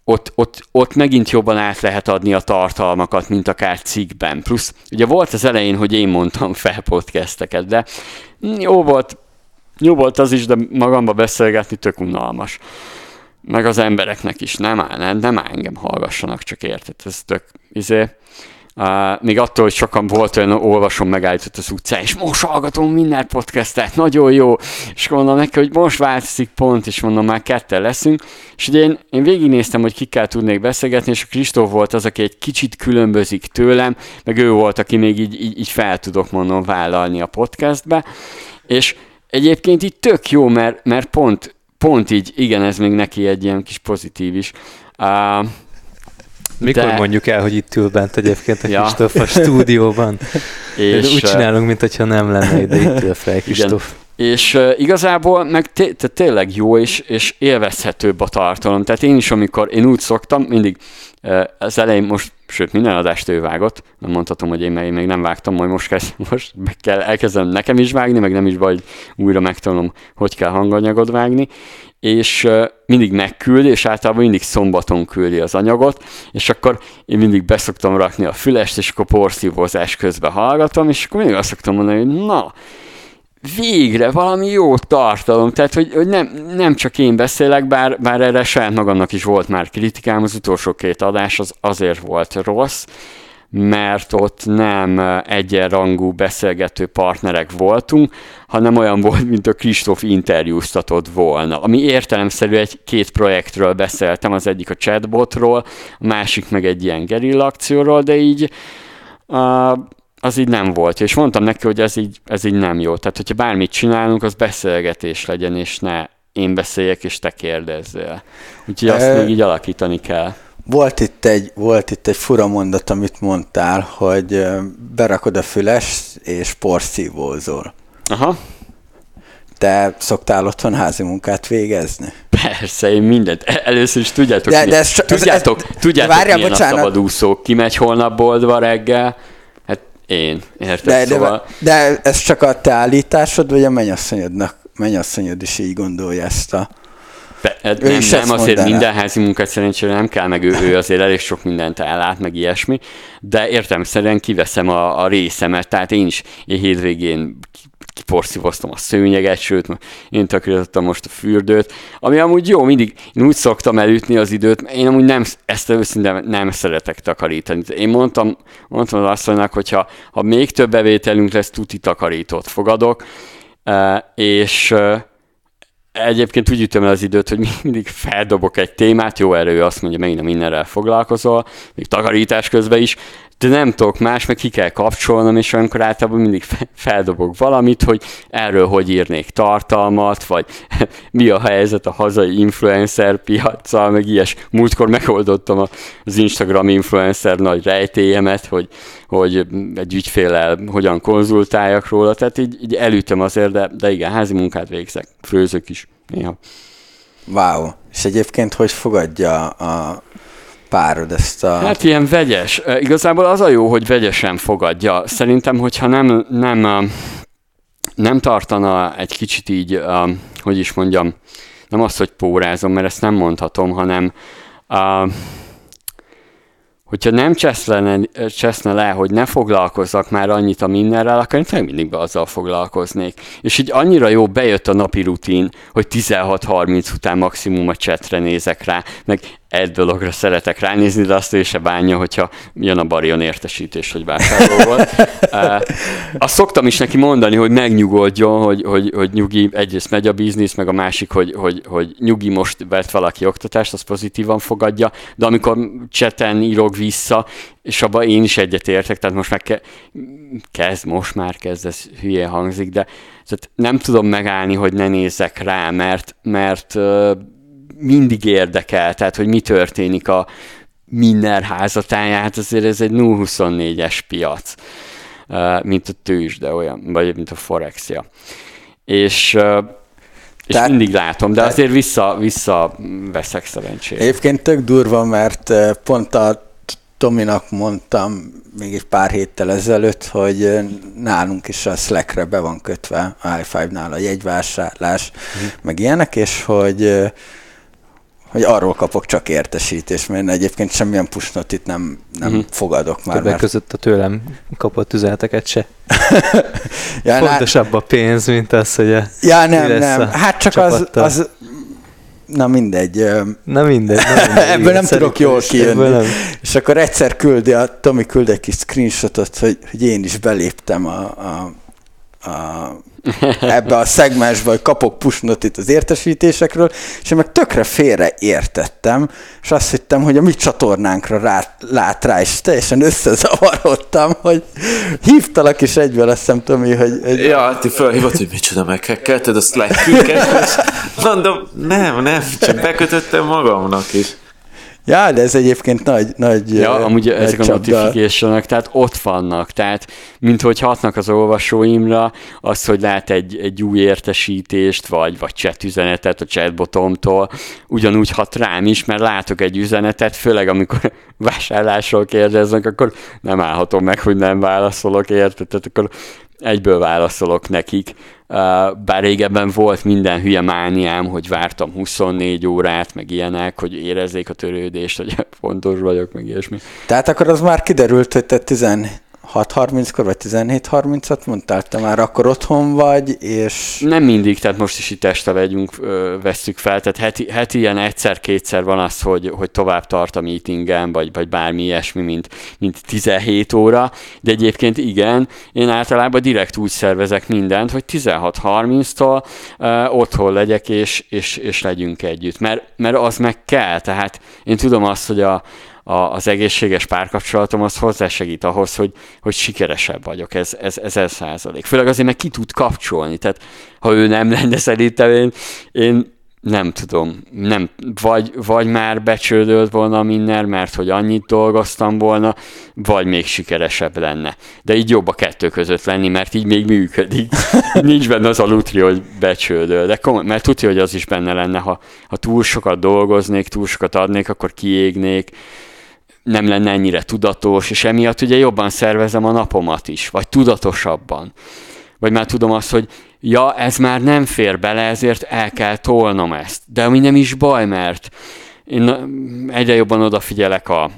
ott, ott, ott megint jobban át lehet adni a tartalmakat, mint akár cikkben. Plusz, ugye volt az elején, hogy én mondtam fel podcasteket, de jó volt, jó volt az is, de magamba beszélgetni tök unalmas. Meg az embereknek is, nem áll, nem, nem áll engem hallgassanak, csak érted, ez tök izé... Uh, még attól, hogy sokan volt olyan olvasom, megállított az utcán, és most hallgatom minden podcastet, nagyon jó, és mondom neki, hogy most változik pont, és mondom, már ketten leszünk, és ugye én, én végignéztem, hogy kikkel tudnék beszélgetni, és Kristóf volt az, aki egy kicsit különbözik tőlem, meg ő volt, aki még így, így, így fel tudok, mondom, vállalni a podcastbe, és egyébként így tök jó, mert, mert pont, pont így, igen, ez még neki egy ilyen kis pozitív is. Uh, Mikor de... mondjuk el, hogy itt ül bent egyébként a ja. Kristóf a stúdióban? És úgy csinálunk, mintha nem lenne ide, itt ül fel Kristóf. És uh, igazából meg té- té- tényleg jó és, és élvezhetőbb a tartalom. Tehát én is, amikor én úgy szoktam, mindig uh, az elején most, sőt minden adást ő vágott, nem mondhatom, hogy én, én még nem vágtam, majd most, kezd, most meg kell, elkezdem nekem is vágni, meg nem is baj, hogy újra megtanulom, hogy kell hanganyagot vágni. És uh, mindig megküldi, és általában mindig szombaton küldi az anyagot, és akkor én mindig beszoktam rakni a fülest, és akkor porszívózás közben hallgatom, és akkor mindig azt szoktam mondani, hogy na, végre valami jó tartalom, tehát hogy, hogy nem, nem csak én beszélek, bár, bár erre saját magamnak is volt már kritikám, az utolsó két adás az azért volt rossz, mert ott nem egyenrangú beszélgető partnerek voltunk, hanem olyan volt, mint a Kristóf interjúztatott volna. Ami értelemszerű, egy-két projektről beszéltem, az egyik a chatbotról, a másik meg egy ilyen gerilla akcióról, de így az így nem volt. És mondtam neki, hogy ez így, ez így nem jó. Tehát, hogyha bármit csinálunk, az beszélgetés legyen, és ne én beszéljek, és te kérdezzél. Úgyhogy azt e... még így alakítani kell. Volt itt egy, volt itt egy fura mondat, amit mondtál, hogy berakod a füles és porszívózol. Aha. Te szoktál otthon házi munkát végezni? Persze, én mindent. Először is tudjátok, de, de ez, tudjátok, ez, ez, tudjátok várjál, milyen bocsánat. A szabadúszók. Kimegy holnap boltba reggel? Hát én, érted, de, szóval. De, de ez csak a te állításod, vagy a mennyasszonyodnak, mennyasszonyod is így gondolja ezt a... Be, nem, nem azért minden házi munkát szerencsére nem kell, meg ő, ő azért elég sok mindent ellát, meg ilyesmi, de értelemszerűen kiveszem a, a részemet, tehát én is én hétvégén kiporszívoztam a szőnyeget, sőt, én takarítottam most a fürdőt, ami amúgy jó, mindig én úgy szoktam elütni az időt, én amúgy nem, ezt őszintén nem szeretek takarítani. Én mondtam, mondtam az asszonynak, hogy ha, ha még több bevételünk lesz, tuti takarítót fogadok, és egyébként úgy ütöm el az időt, hogy mindig feldobok egy témát, jó erő, azt mondja, megint a mindenrel foglalkozol, még takarítás közben is, de nem tudok más, meg ki kell kapcsolnom, és olyankor általában mindig feldobok valamit, hogy erről hogy írnék tartalmat, vagy mi a helyzet a hazai influencer piaccal, meg ilyes. Múltkor megoldottam az Instagram influencer nagy rejtélyemet, hogy, hogy egy ügyféllel hogyan konzultáljak róla, tehát így, így elütöm azért, de, de igen, házi munkát végzek, főzök is néha. Wow, és egyébként hogy fogadja a párod ezt a... Hát ilyen vegyes. Igazából az a jó, hogy vegyesen fogadja. Szerintem, hogyha nem, nem, nem tartana egy kicsit így, hogy is mondjam, nem azt, hogy pórázom, mert ezt nem mondhatom, hanem hogyha nem cseszne le, hogy ne foglalkozzak már annyit a mindenrel, akkor én tényleg mindig be azzal foglalkoznék. És így annyira jó bejött a napi rutin, hogy tizenhat harminc után maximum a csetre nézek rá, meg egy dologra szeretek ránézni, de azt ő se bánja, hogyha jön a barion értesítés, hogy vásárló volt. Azt szoktam is neki mondani, hogy megnyugodjon, hogy, hogy, hogy nyugi, egyrészt megy a biznisz, meg a másik, hogy, hogy, hogy nyugi, most vett valaki oktatást, azt pozitívan fogadja, de amikor cseten írok vissza, és abban én is egyetértek, tehát most meg ke- kezd, most már kezd, ez hülye hangzik, de tehát nem tudom megállni, hogy ne nézzek rá, mert, mert mindig érdekel, tehát hogy mi történik a minden házatáját, azért ez egy nulla huszonnégyes piac, mint a tőzsde olyan, vagy mint a forexia. És, és tehát, mindig látom, de tehát, azért vissza, vissza veszek szerencsére. Egyébként tök durva, mert pont a Tominak mondtam még egy pár héttel ezelőtt, hogy nálunk is a Slackre be van kötve, a i öt-nál a jegyvásárlás, mm. meg ilyenek, és hogy hogy arról kapok csak értesítést, mert egyébként semmilyen pushnotit itt nem, nem mm-hmm. fogadok már. Többek mert... között a tőlem kapott üzeneteket se. ja, Fontosabb a pénz, mint az, hogy a... Ja, nem, nem. Hát csak az, az... Na mindegy. Na mindegy. Na mindegy ebből nem tudok jól kijönni. Nem. És akkor egyszer küldi, a Tomi küld egy kis screenshotot, hogy, hogy én is beléptem a... a A, ebbe a szegmensbe, hogy kapok pushnotit az értesítésekről, és én meg tökre félre értettem, és azt hittem, hogy a mi csatornánkra rá, lát rá, és teljesen összezavarodtam, hogy hívtalak is egyből, azt hiszem, Tomi, hogy... Egy... Ja, ti felhívott, hogy micsoda, meghekkelted a Slack-ünket, és mondom, nem, nem, csak bekötöttem magamnak is. Ja, de ez egyébként nagy, nagy Ja, amúgy nagy ezek csapda. A notification-ok, tehát ott vannak, tehát minthogy hatnak az olvasóimra, az, hogy lát egy, egy új értesítést, vagy, vagy chat üzenetet a chatbotomtól, ugyanúgy hat rám is, mert látok egy üzenetet, főleg amikor vásárlásról kérdeznek, akkor nem állhatom meg, hogy nem válaszolok, érted? Tehát akkor egyből válaszolok nekik. Bár régebben volt minden hülye mániám, hogy vártam huszonnégy órát, meg ilyenek, hogy érezzék a törődést, hogy fontos vagyok, meg ilyesmi. Tehát akkor az már kiderült, hogy te tizenhat harminckor vagy tizenhét harmincat mondtál, te már akkor otthon vagy, és... Nem mindig, tehát most is itt este legyünk, vesszük fel, tehát heti, heti ilyen egyszer-kétszer van az, hogy, hogy tovább tart a meetingen, vagy, vagy bármi ilyesmi, mint, mint tizenhét óra, de egyébként igen, én általában direkt úgy szervezek mindent, hogy tizenhat harminctól uh, otthon legyek, és, és, és legyünk együtt, mert, mert az meg kell, tehát én tudom azt, hogy a A, az egészséges párkapcsolatom az hozzásegít ahhoz, hogy, hogy sikeresebb vagyok, ez ezer százalék. Főleg azért, mert ki tud kapcsolni, tehát ha ő nem lenne szerintem, én, én nem tudom, nem, vagy, vagy már becsődölt volna minden, mert hogy annyit dolgoztam volna, vagy még sikeresebb lenne. De így jobb a kettő között lenni, mert így még működik. Nincs benne az a lutri, hogy becsődöl. De komoly, mert tudja, hogy az is benne lenne, ha, ha túl sokat dolgoznék, túl sokat adnék, akkor kiégnék, nem lenne ennyire tudatos, és emiatt ugye jobban szervezem a napomat is, vagy tudatosabban. Vagy már tudom azt, hogy ja, ez már nem fér bele, ezért el kell tolnom ezt. De ami nem is baj, mert én egyre jobban odafigyelek a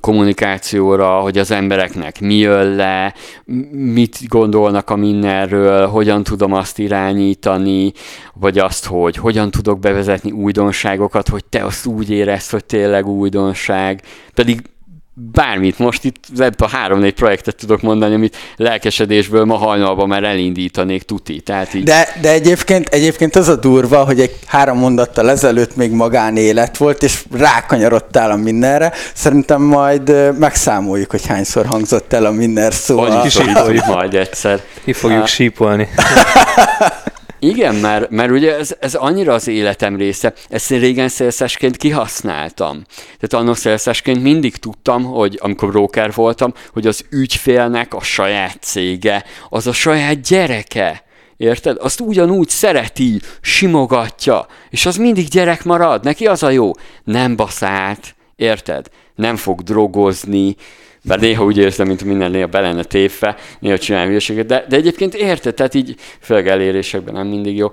kommunikációra, hogy az embereknek mi jön le, mit gondolnak a mindenről, hogyan tudom azt irányítani, vagy azt, hogy hogyan tudok bevezetni újdonságokat, hogy te azt úgy érezd, hogy tényleg újdonság. Pedig bármit, most itt ebből a három-négy projektet tudok mondani, amit lelkesedésből ma hajnalban már elindítanék tuti. Tehát így... De, de egyébként, egyébként az a durva, hogy egy három mondattal ezelőtt még magánélet volt, és rákanyarodtál a mindenre. Szerintem majd megszámoljuk, hogy hányszor hangzott el a minden szó. Hogy sípoljuk majd egyszer. Ki fogjuk sípolni. Igen, mert, mert ugye ez, ez annyira az életem része, ezt én régen szélszesként kihasználtam. Tehát annak szélszesként mindig tudtam, hogy amikor broker voltam, hogy az ügyfélnek a saját cége, az a saját gyereke. Érted? Azt ugyanúgy szereti, simogatja, és az mindig gyerek marad, neki az a jó. Nem baszát, érted? Nem fog drogozni, bár néha úgy érzem, mint minden néha be lenne tévve, néha csinálja hülyeséget, de, de egyébként érted, tehát így főleg elérésekben nem mindig jó.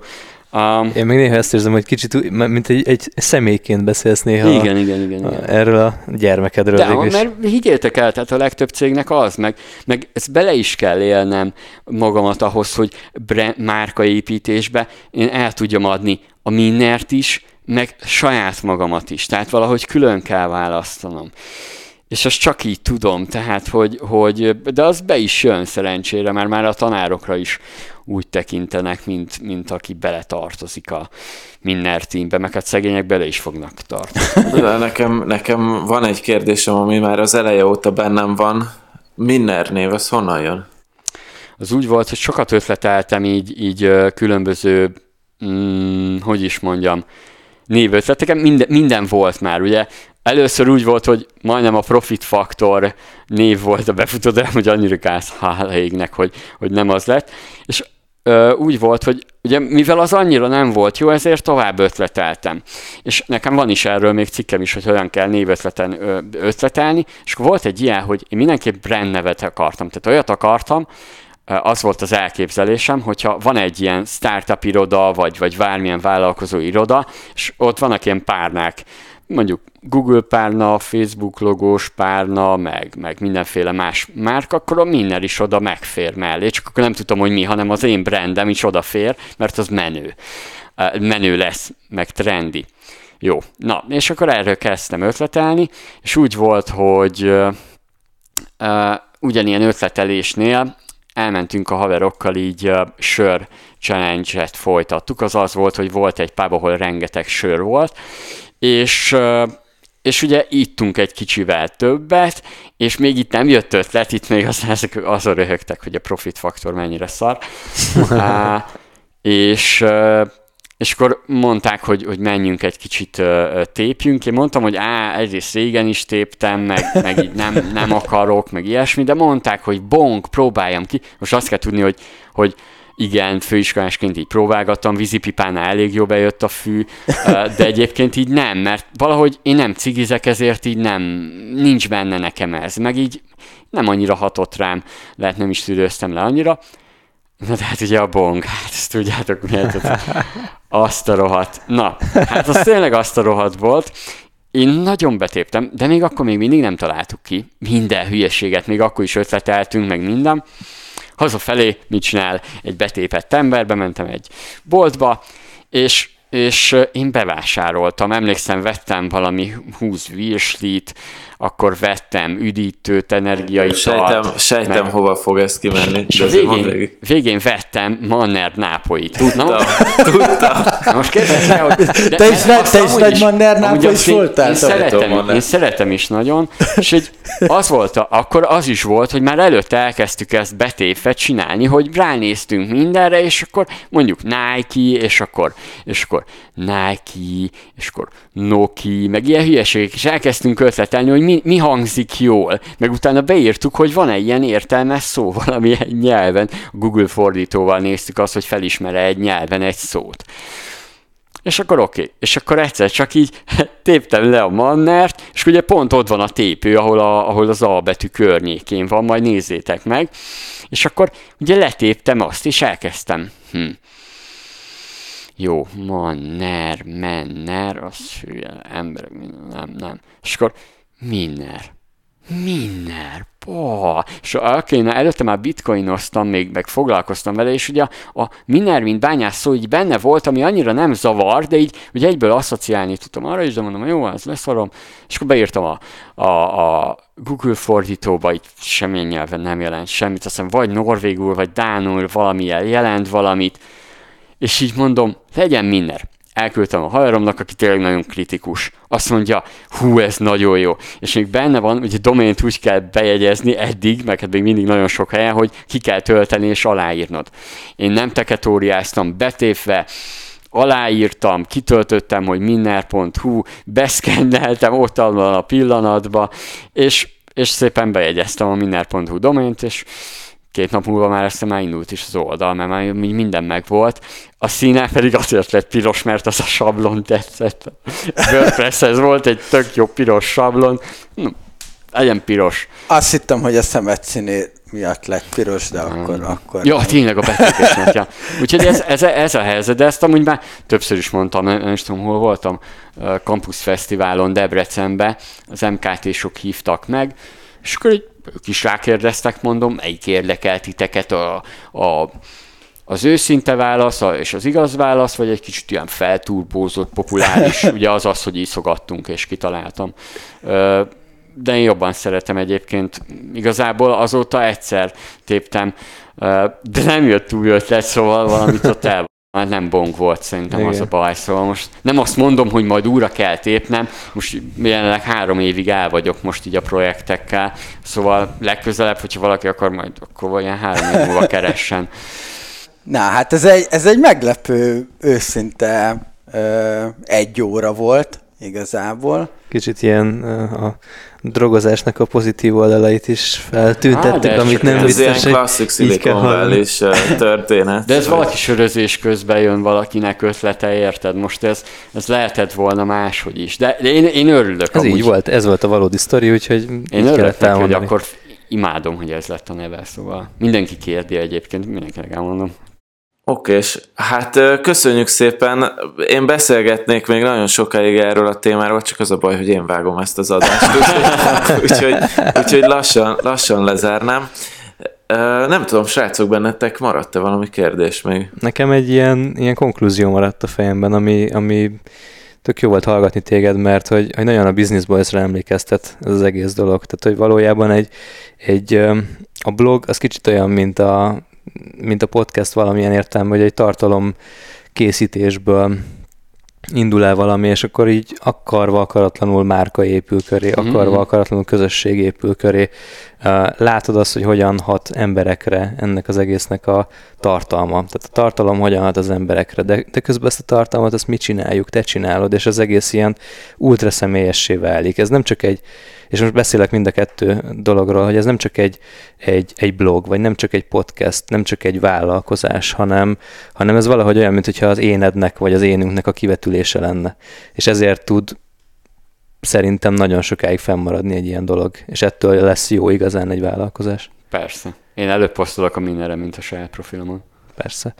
Um, Én még néha ezt érzem, hogy kicsit, mint egy, egy személyként beszélsz néha igen, a, igen, igen, igen. erről a gyermekedről. De végül is. Mert higgyétek el, tehát a legtöbb cégnek az, meg, meg ezt bele is kell élnem magamat ahhoz, hogy brand, márkaépítésbe én el tudjam adni a Minnert is, meg saját magamat is. Tehát valahogy külön kell választanom. És azt csak így tudom, tehát, hogy, hogy de az be is jön szerencsére, mert már a tanárokra is úgy tekintenek, mint, mint aki beletartozik a Minner teambe, meg hát szegények bele is fognak tartani. De nekem, nekem van egy kérdésem, ami már az eleje óta bennem van. Minner név, az honnan jön? Az úgy volt, hogy sokat ötleteltem így, így különböző, mm, hogy is mondjam, névötleteken, minden, minden volt már, ugye? Először úgy volt, hogy majdnem a Profit Factor név volt a befutó, de hogy annyira gáz, hála égnek, hogy, hogy nem az lett. És ö, úgy volt, hogy ugye mivel az annyira nem volt jó, ezért tovább ötleteltem. És nekem van is erről még cikkem is, hogy hogyan kell névötleten ötletelni. És akkor volt egy ilyen, hogy én mindenképp brand nevet akartam. Tehát olyat akartam, az volt az elképzelésem, hogyha van egy ilyen startup iroda, vagy, vagy bármilyen vállalkozó iroda, és ott vannak ilyen párnák, mondjuk Google párna, Facebook logós párna, meg, meg mindenféle más márka, akkor a Minner is oda megfér mellé. Csak akkor nem tudom, hogy mi, hanem az én brandem is odafér, mert az menő. Menő lesz, meg trendi. Jó, na, és akkor erről kezdtem ötletelni, és úgy volt, hogy uh, uh, ugyanilyen ötletelésnél elmentünk a haverokkal, így uh, sör challenge-et folytattuk. Az az volt, hogy volt egy pub, ahol rengeteg sör volt, és, és ugye ittunk egy kicsivel többet, és még itt nem jött ötlet, itt még azok az röhögtek, hogy a Profit Factor mennyire szar. Á, és, és akkor mondták, hogy, hogy menjünk egy kicsit tépjünk. Én mondtam, hogy á, egyrészt régen is téptem, meg, meg így nem, nem akarok, meg ilyesmi, de mondták, hogy bonk, próbáljam ki. Most azt kell tudni, hogy, hogy igen, főiskolásként így próbálgattam, vízipipánál elég jó bejött a fű, de egyébként így nem, mert valahogy én nem cigizek, ezért így nem, nincs benne nekem ez, meg így nem annyira hatott rám, lehet nem is tüdőztem le annyira. Na de hát ugye a bong, hát ezt tudjátok miért, azt a rohadt. Na, hát az tényleg azt a rohadt volt. Én nagyon betéptem, de még akkor még mindig nem találtuk ki minden hülyeséget, még akkor is ötleteltünk, meg minden. Hazafelé mit csinál egy betépett ember, bementem egy boltba, és, és én bevásároltam. Emlékszem, vettem valami húsz virslit, akkor vettem üdítőt, energiaitalt. Sejtem, sejtem meg... hova fog ezt kimenni. De végén, végén vettem Manner nápolyit. Tudtam, tudtam. Na most kérdezze, hogy... De te is, le, te is nagy Manner nápolyis voltál? Én, én, szeretem, én szeretem is nagyon. És egy, az volt, a, akkor az is volt, hogy már előtte elkezdtük ezt betéve csinálni, hogy ránéztünk mindenre, és akkor mondjuk Nike, és akkor, és akkor Nike, és akkor Nokia, meg ilyen hülyeségek, és elkezdtünk ötletelni, hogy Mi, mi hangzik jól, meg utána beírtuk, hogy van-e ilyen értelmes szó valamilyen nyelven. A Google fordítóval néztük azt, hogy felismer-e egy nyelven egy szót. És akkor oké. Okay. És akkor egyszer csak így téptem le a mannert, és ugye pont ott van a tépő, ahol, a, ahol az A betű környékén van, majd nézzétek meg. És akkor ugye letéptem azt, és elkezdtem. Hm. Jó, manner, menner, az hülye, ember, nem, nem. És akkor minner, minner, Pá, és okay, előtte már bitcoinoztam, még meg foglalkoztam vele, és ugye a, a miner, mint bányász szó így benne volt, ami annyira nem zavar, de így ugye egyből asszociálni tudtam arra is, de mondom, jó, ez leszarom, és akkor beírtam a, a, a Google fordítóba, itt semmilyen nyelven nem jelent semmit, aztán vagy norvégul, vagy dánul valamilyen jelent valamit, és így mondom, legyen minner. Elküldtem a haveromnak, aki tényleg nagyon kritikus. Azt mondja, hú, ez nagyon jó. És még benne van, ugye domént úgy kell bejegyezni eddig, meg hát még mindig nagyon sok helyen, hogy ki kell tölteni és aláírnod. Én nem teketóriáztam, betépve, aláírtam, kitöltöttem, hogy minner pont hu, beszkenneltem ott abban a pillanatban, és, és szépen bejegyeztem a minner pont hu domént, és két nap múlva már ezt már indult is az oldal, mert már minden megvolt. A színe pedig azért lett piros, mert az a sablon tetszett. WordPresshez volt egy tök jó piros sablon. No, legyen piros. Azt hittem, hogy a szemed színét miatt lett piros, de hmm. akkor... akkor ja, tényleg a betépésnek. Ja. Úgyhogy ez, ez, ez a helyzet, de ezt amúgy már többször is mondtam, nem is tudom, hol voltam, Campus Fesztiválon Debrecenbe, az em ká té-sok hívtak meg, és akkor így ők is rákérdeztek, mondom, melyik érdekel titeket, a, a, az őszinte válasz a, és az igaz válasz, vagy egy kicsit ilyen felturbózott, populáris, ugye az az, hogy iszogattunk, és kitaláltam. De én jobban szeretem egyébként. Igazából azóta egyszer téptem, de nem jött túl ötlet, szóval valamit ott el. Már nem bong volt szerintem. Igen. Az a baj, szóval most nem azt mondom, hogy majd újra kell tépnem, most jelenleg három évig el vagyok most így a projektekkel, szóval legközelebb, hogyha valaki akar, majd akkor vajon három év múlva keressen. Na, hát ez egy, ez egy meglepő, őszinte ö, egy óra volt igazából. Kicsit ilyen a drogozásnak a pozitív oldalait is feltüntettük, ah, amit nem biztos, hogy ez ilyen klasszik Silicon Valley történet. De ez valaki sörözés közben jön valakinek ötlete, érted? Most ez, ez lehetett volna máshogy is. De én, én örülök. Ez amúgy így volt, ez volt a valódi sztori, úgyhogy én örülök, hogy akkor imádom, hogy ez lett a neve, szóval mindenki kérdi egyébként, mindenkinek elmondom. Okés, hát köszönjük szépen. Én beszélgetnék még nagyon sokáig erről a témáról, csak az a baj, hogy én vágom ezt az adást. Úgyhogy, úgyhogy lassan, lassan lezárnám. Nem tudom, srácok, bennetek maradt-e valami kérdés még? Nekem egy ilyen, ilyen konklúzió maradt a fejemben, ami, ami tök jó volt hallgatni téged, mert hogy, hogy nagyon a Business Boys-ra emlékeztet ez az egész dolog. Tehát, hogy valójában egy, egy, a blog az kicsit olyan, mint a mint a podcast valamilyen értelme, hogy egy tartalom készítésből indul el valami, és akkor így akarva akaratlanul márka épül köré, akarva akaratlanul közösség épül köré. Látod azt, hogy hogyan hat emberekre ennek az egésznek a tartalma. Tehát a tartalom hogyan hat az emberekre, de, de közben ezt a tartalmat, ezt mi csináljuk, te csinálod, és az egész ilyen ultra személyessé válik. Ez nem csak egy, és most beszélek mind a kettő dologról, hogy ez nem csak egy, egy, egy blog, vagy nem csak egy podcast, nem csak egy vállalkozás, hanem, hanem ez valahogy olyan, mintha az énednek, vagy az énünknek a kivetülése lenne. És ezért tud szerintem nagyon sokáig fennmaradni egy ilyen dolog, és ettől lesz jó igazán egy vállalkozás. Persze. Én előbb posztolok a mindenre, mint a saját profilomon. Persze.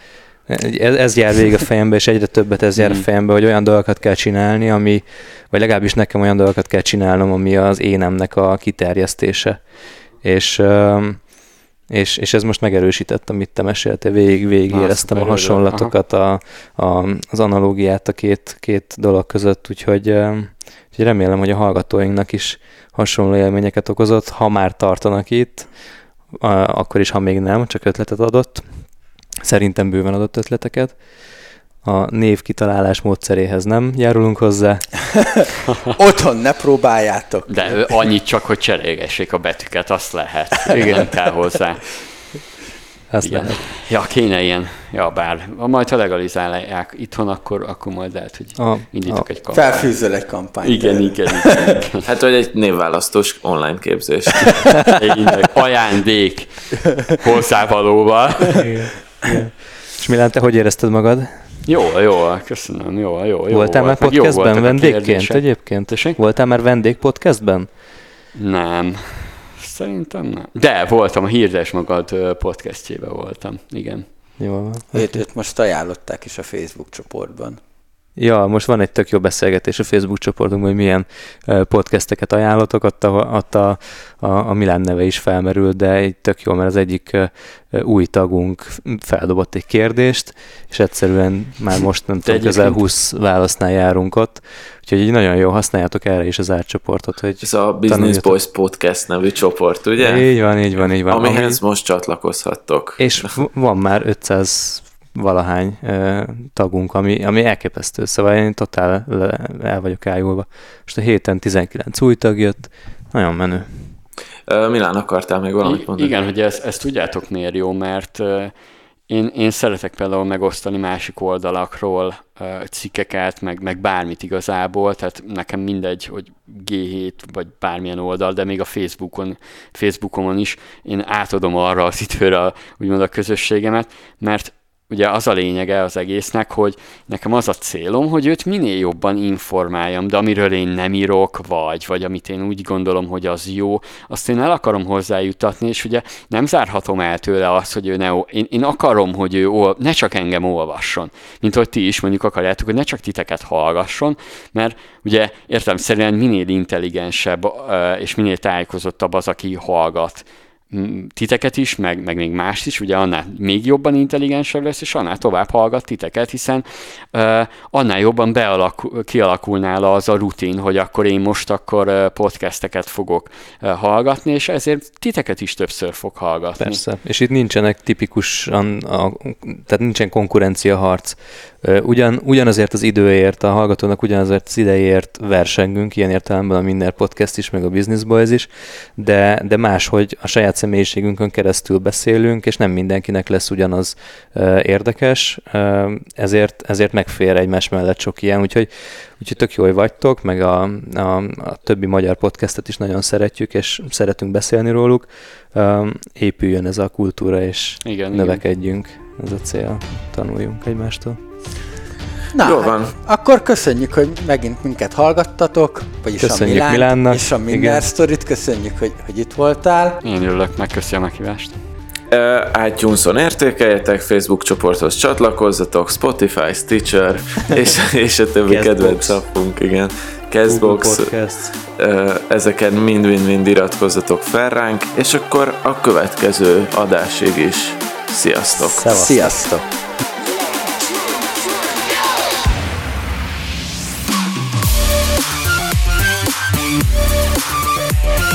Ez, ez jár végig a fejembe, és egyre többet ez jár a fejembe, hogy olyan dolgokat kell csinálni, ami, vagy legalábbis nekem olyan dolgokat kell csinálnom, ami az énemnek a kiterjesztése. És, és, és ez most megerősített, amit te meséltél, végig, végig Na, éreztem a hasonlatokat, a, a, az analógiát a két, két dolog között, úgyhogy, úgyhogy remélem, hogy a hallgatóinknak is hasonló élményeket okozott, ha már tartanak itt, akkor is, ha még nem, csak ötletet adott. Szerintem bőven adott ötleteket. A név kitalálás módszeréhez nem járulunk hozzá. Otthon ne próbáljátok. De annyit csak, hogy cserélgessék a betűket, azt lehet. Igen. Nem kell hozzá. Azt igen. Lehet. Ja, kéne ilyen. Ja, bár. Majd ha legalizálják itthon, akkor, akkor majd lehet, hogy a, indítok a, egy kampányt. Felfűzöl egy kampányt. Igen, igen, igen, igen. Hát, vagy egy névválasztós online képzés. Egyébként ajándék hozzávalóval. Igen. Igen. És Milán, te hogy érezted magad? Jól, jól, köszönöm, jól, jól. Voltál volt, már podcastben vendégként egyébként? Tessék? Voltál már vendégpodcastben? Nem, szerintem nem. De voltam, a Hirdess Magad podcastjében voltam, igen. Jól van. Őt, őt most ajánlották is a Facebook csoportban. Ja, most van egy tök jó beszélgetés a Facebook csoportunkban, hogy milyen podcasteket ajánlatok, ott a, ott a, a, a Milán neve is felmerül, de egy tök jó, mert az egyik új tagunk feldobott egy kérdést, és egyszerűen már most nem tudom, közel húsz válasznál járunk ott, úgyhogy nagyon jó, használjátok erre is az árcsoportot. Hogy ez a Business tanuljatok. Boys Podcast nevű csoport, ugye? Így van, így van, így van. Amihez Ami... most csatlakozhattok. És van már ötszáz valahány eh, tagunk, ami, ami elképesztő, szóval én totál el vagyok ájulva. Most a héten tizenkilenc új tag jött, nagyon menő. Milán, akartál még valamit mondani? Igen, hogy ezt, ezt tudjátok miért jó, mert én, én szeretek például megosztani másik oldalakról cikkeket, meg, meg bármit igazából, tehát nekem mindegy, hogy gé hét vagy bármilyen oldal, de még a Facebookon, Facebookomon is én átadom arra az időre a, úgymond a közösségemet, mert ugye az a lényege az egésznek, hogy nekem az a célom, hogy őt minél jobban informáljam, de amiről én nem írok, vagy, vagy amit én úgy gondolom, hogy az jó, azt én el akarom hozzájutatni, és ugye nem zárhatom el tőle azt, hogy ő ne, én, én akarom, hogy ő ol, ne csak engem olvasson, mint hogy ti is mondjuk akarjátok, hogy ne csak titeket hallgasson, mert ugye értelemszerűen minél intelligensebb és minél tájékozottabb az, aki hallgat titeket is, meg, meg még mást is, ugye annál még jobban intelligensebb lesz, és annál tovább hallgat titeket, hiszen uh, annál jobban bealakul, kialakulnál az a rutin, hogy akkor én most akkor uh, podcasteket fogok uh, hallgatni, és ezért titeket is többször fog hallgatni. Persze, és itt nincsenek tipikusan, a, tehát nincsen konkurencia harc. Ugyan, ugyanazért az időért, a hallgatónak ugyanazért az idejéért versengünk, ilyen értelemben a Minner Podcast is, meg a Business Boys is, de, de máshogy a saját személyiségünkön keresztül beszélünk, és nem mindenkinek lesz ugyanaz uh, érdekes, uh, ezért, ezért megfér egymás mellett sok ilyen, úgyhogy, úgyhogy tök jól vagytok, meg a, a, a többi magyar podcastet is nagyon szeretjük, és szeretünk beszélni róluk, uh, épüljön ez a kultúra, és igen, növekedjünk, igen. Ez a cél, tanuljunk egymástól. Na, jól van. Hát, akkor köszönjük, hogy megint minket hallgattatok, vagyis köszönjük a Milán, Milánnak, és a Minner Storyt, köszönjük, hogy, hogy itt voltál. Én örülök, megköszönöm a meghívást. Uh, iTunes-on értékeljetek, Facebook csoporthoz csatlakozzatok, Spotify, Stitcher, és, és a többi kedvenc appunk, igen. Castbox, uh, ezeken mind-mind-mind iratkozzatok fel ránk, és akkor a következő adásig is. Sziasztok! Szevasztok. Sziasztok! We'll be right back.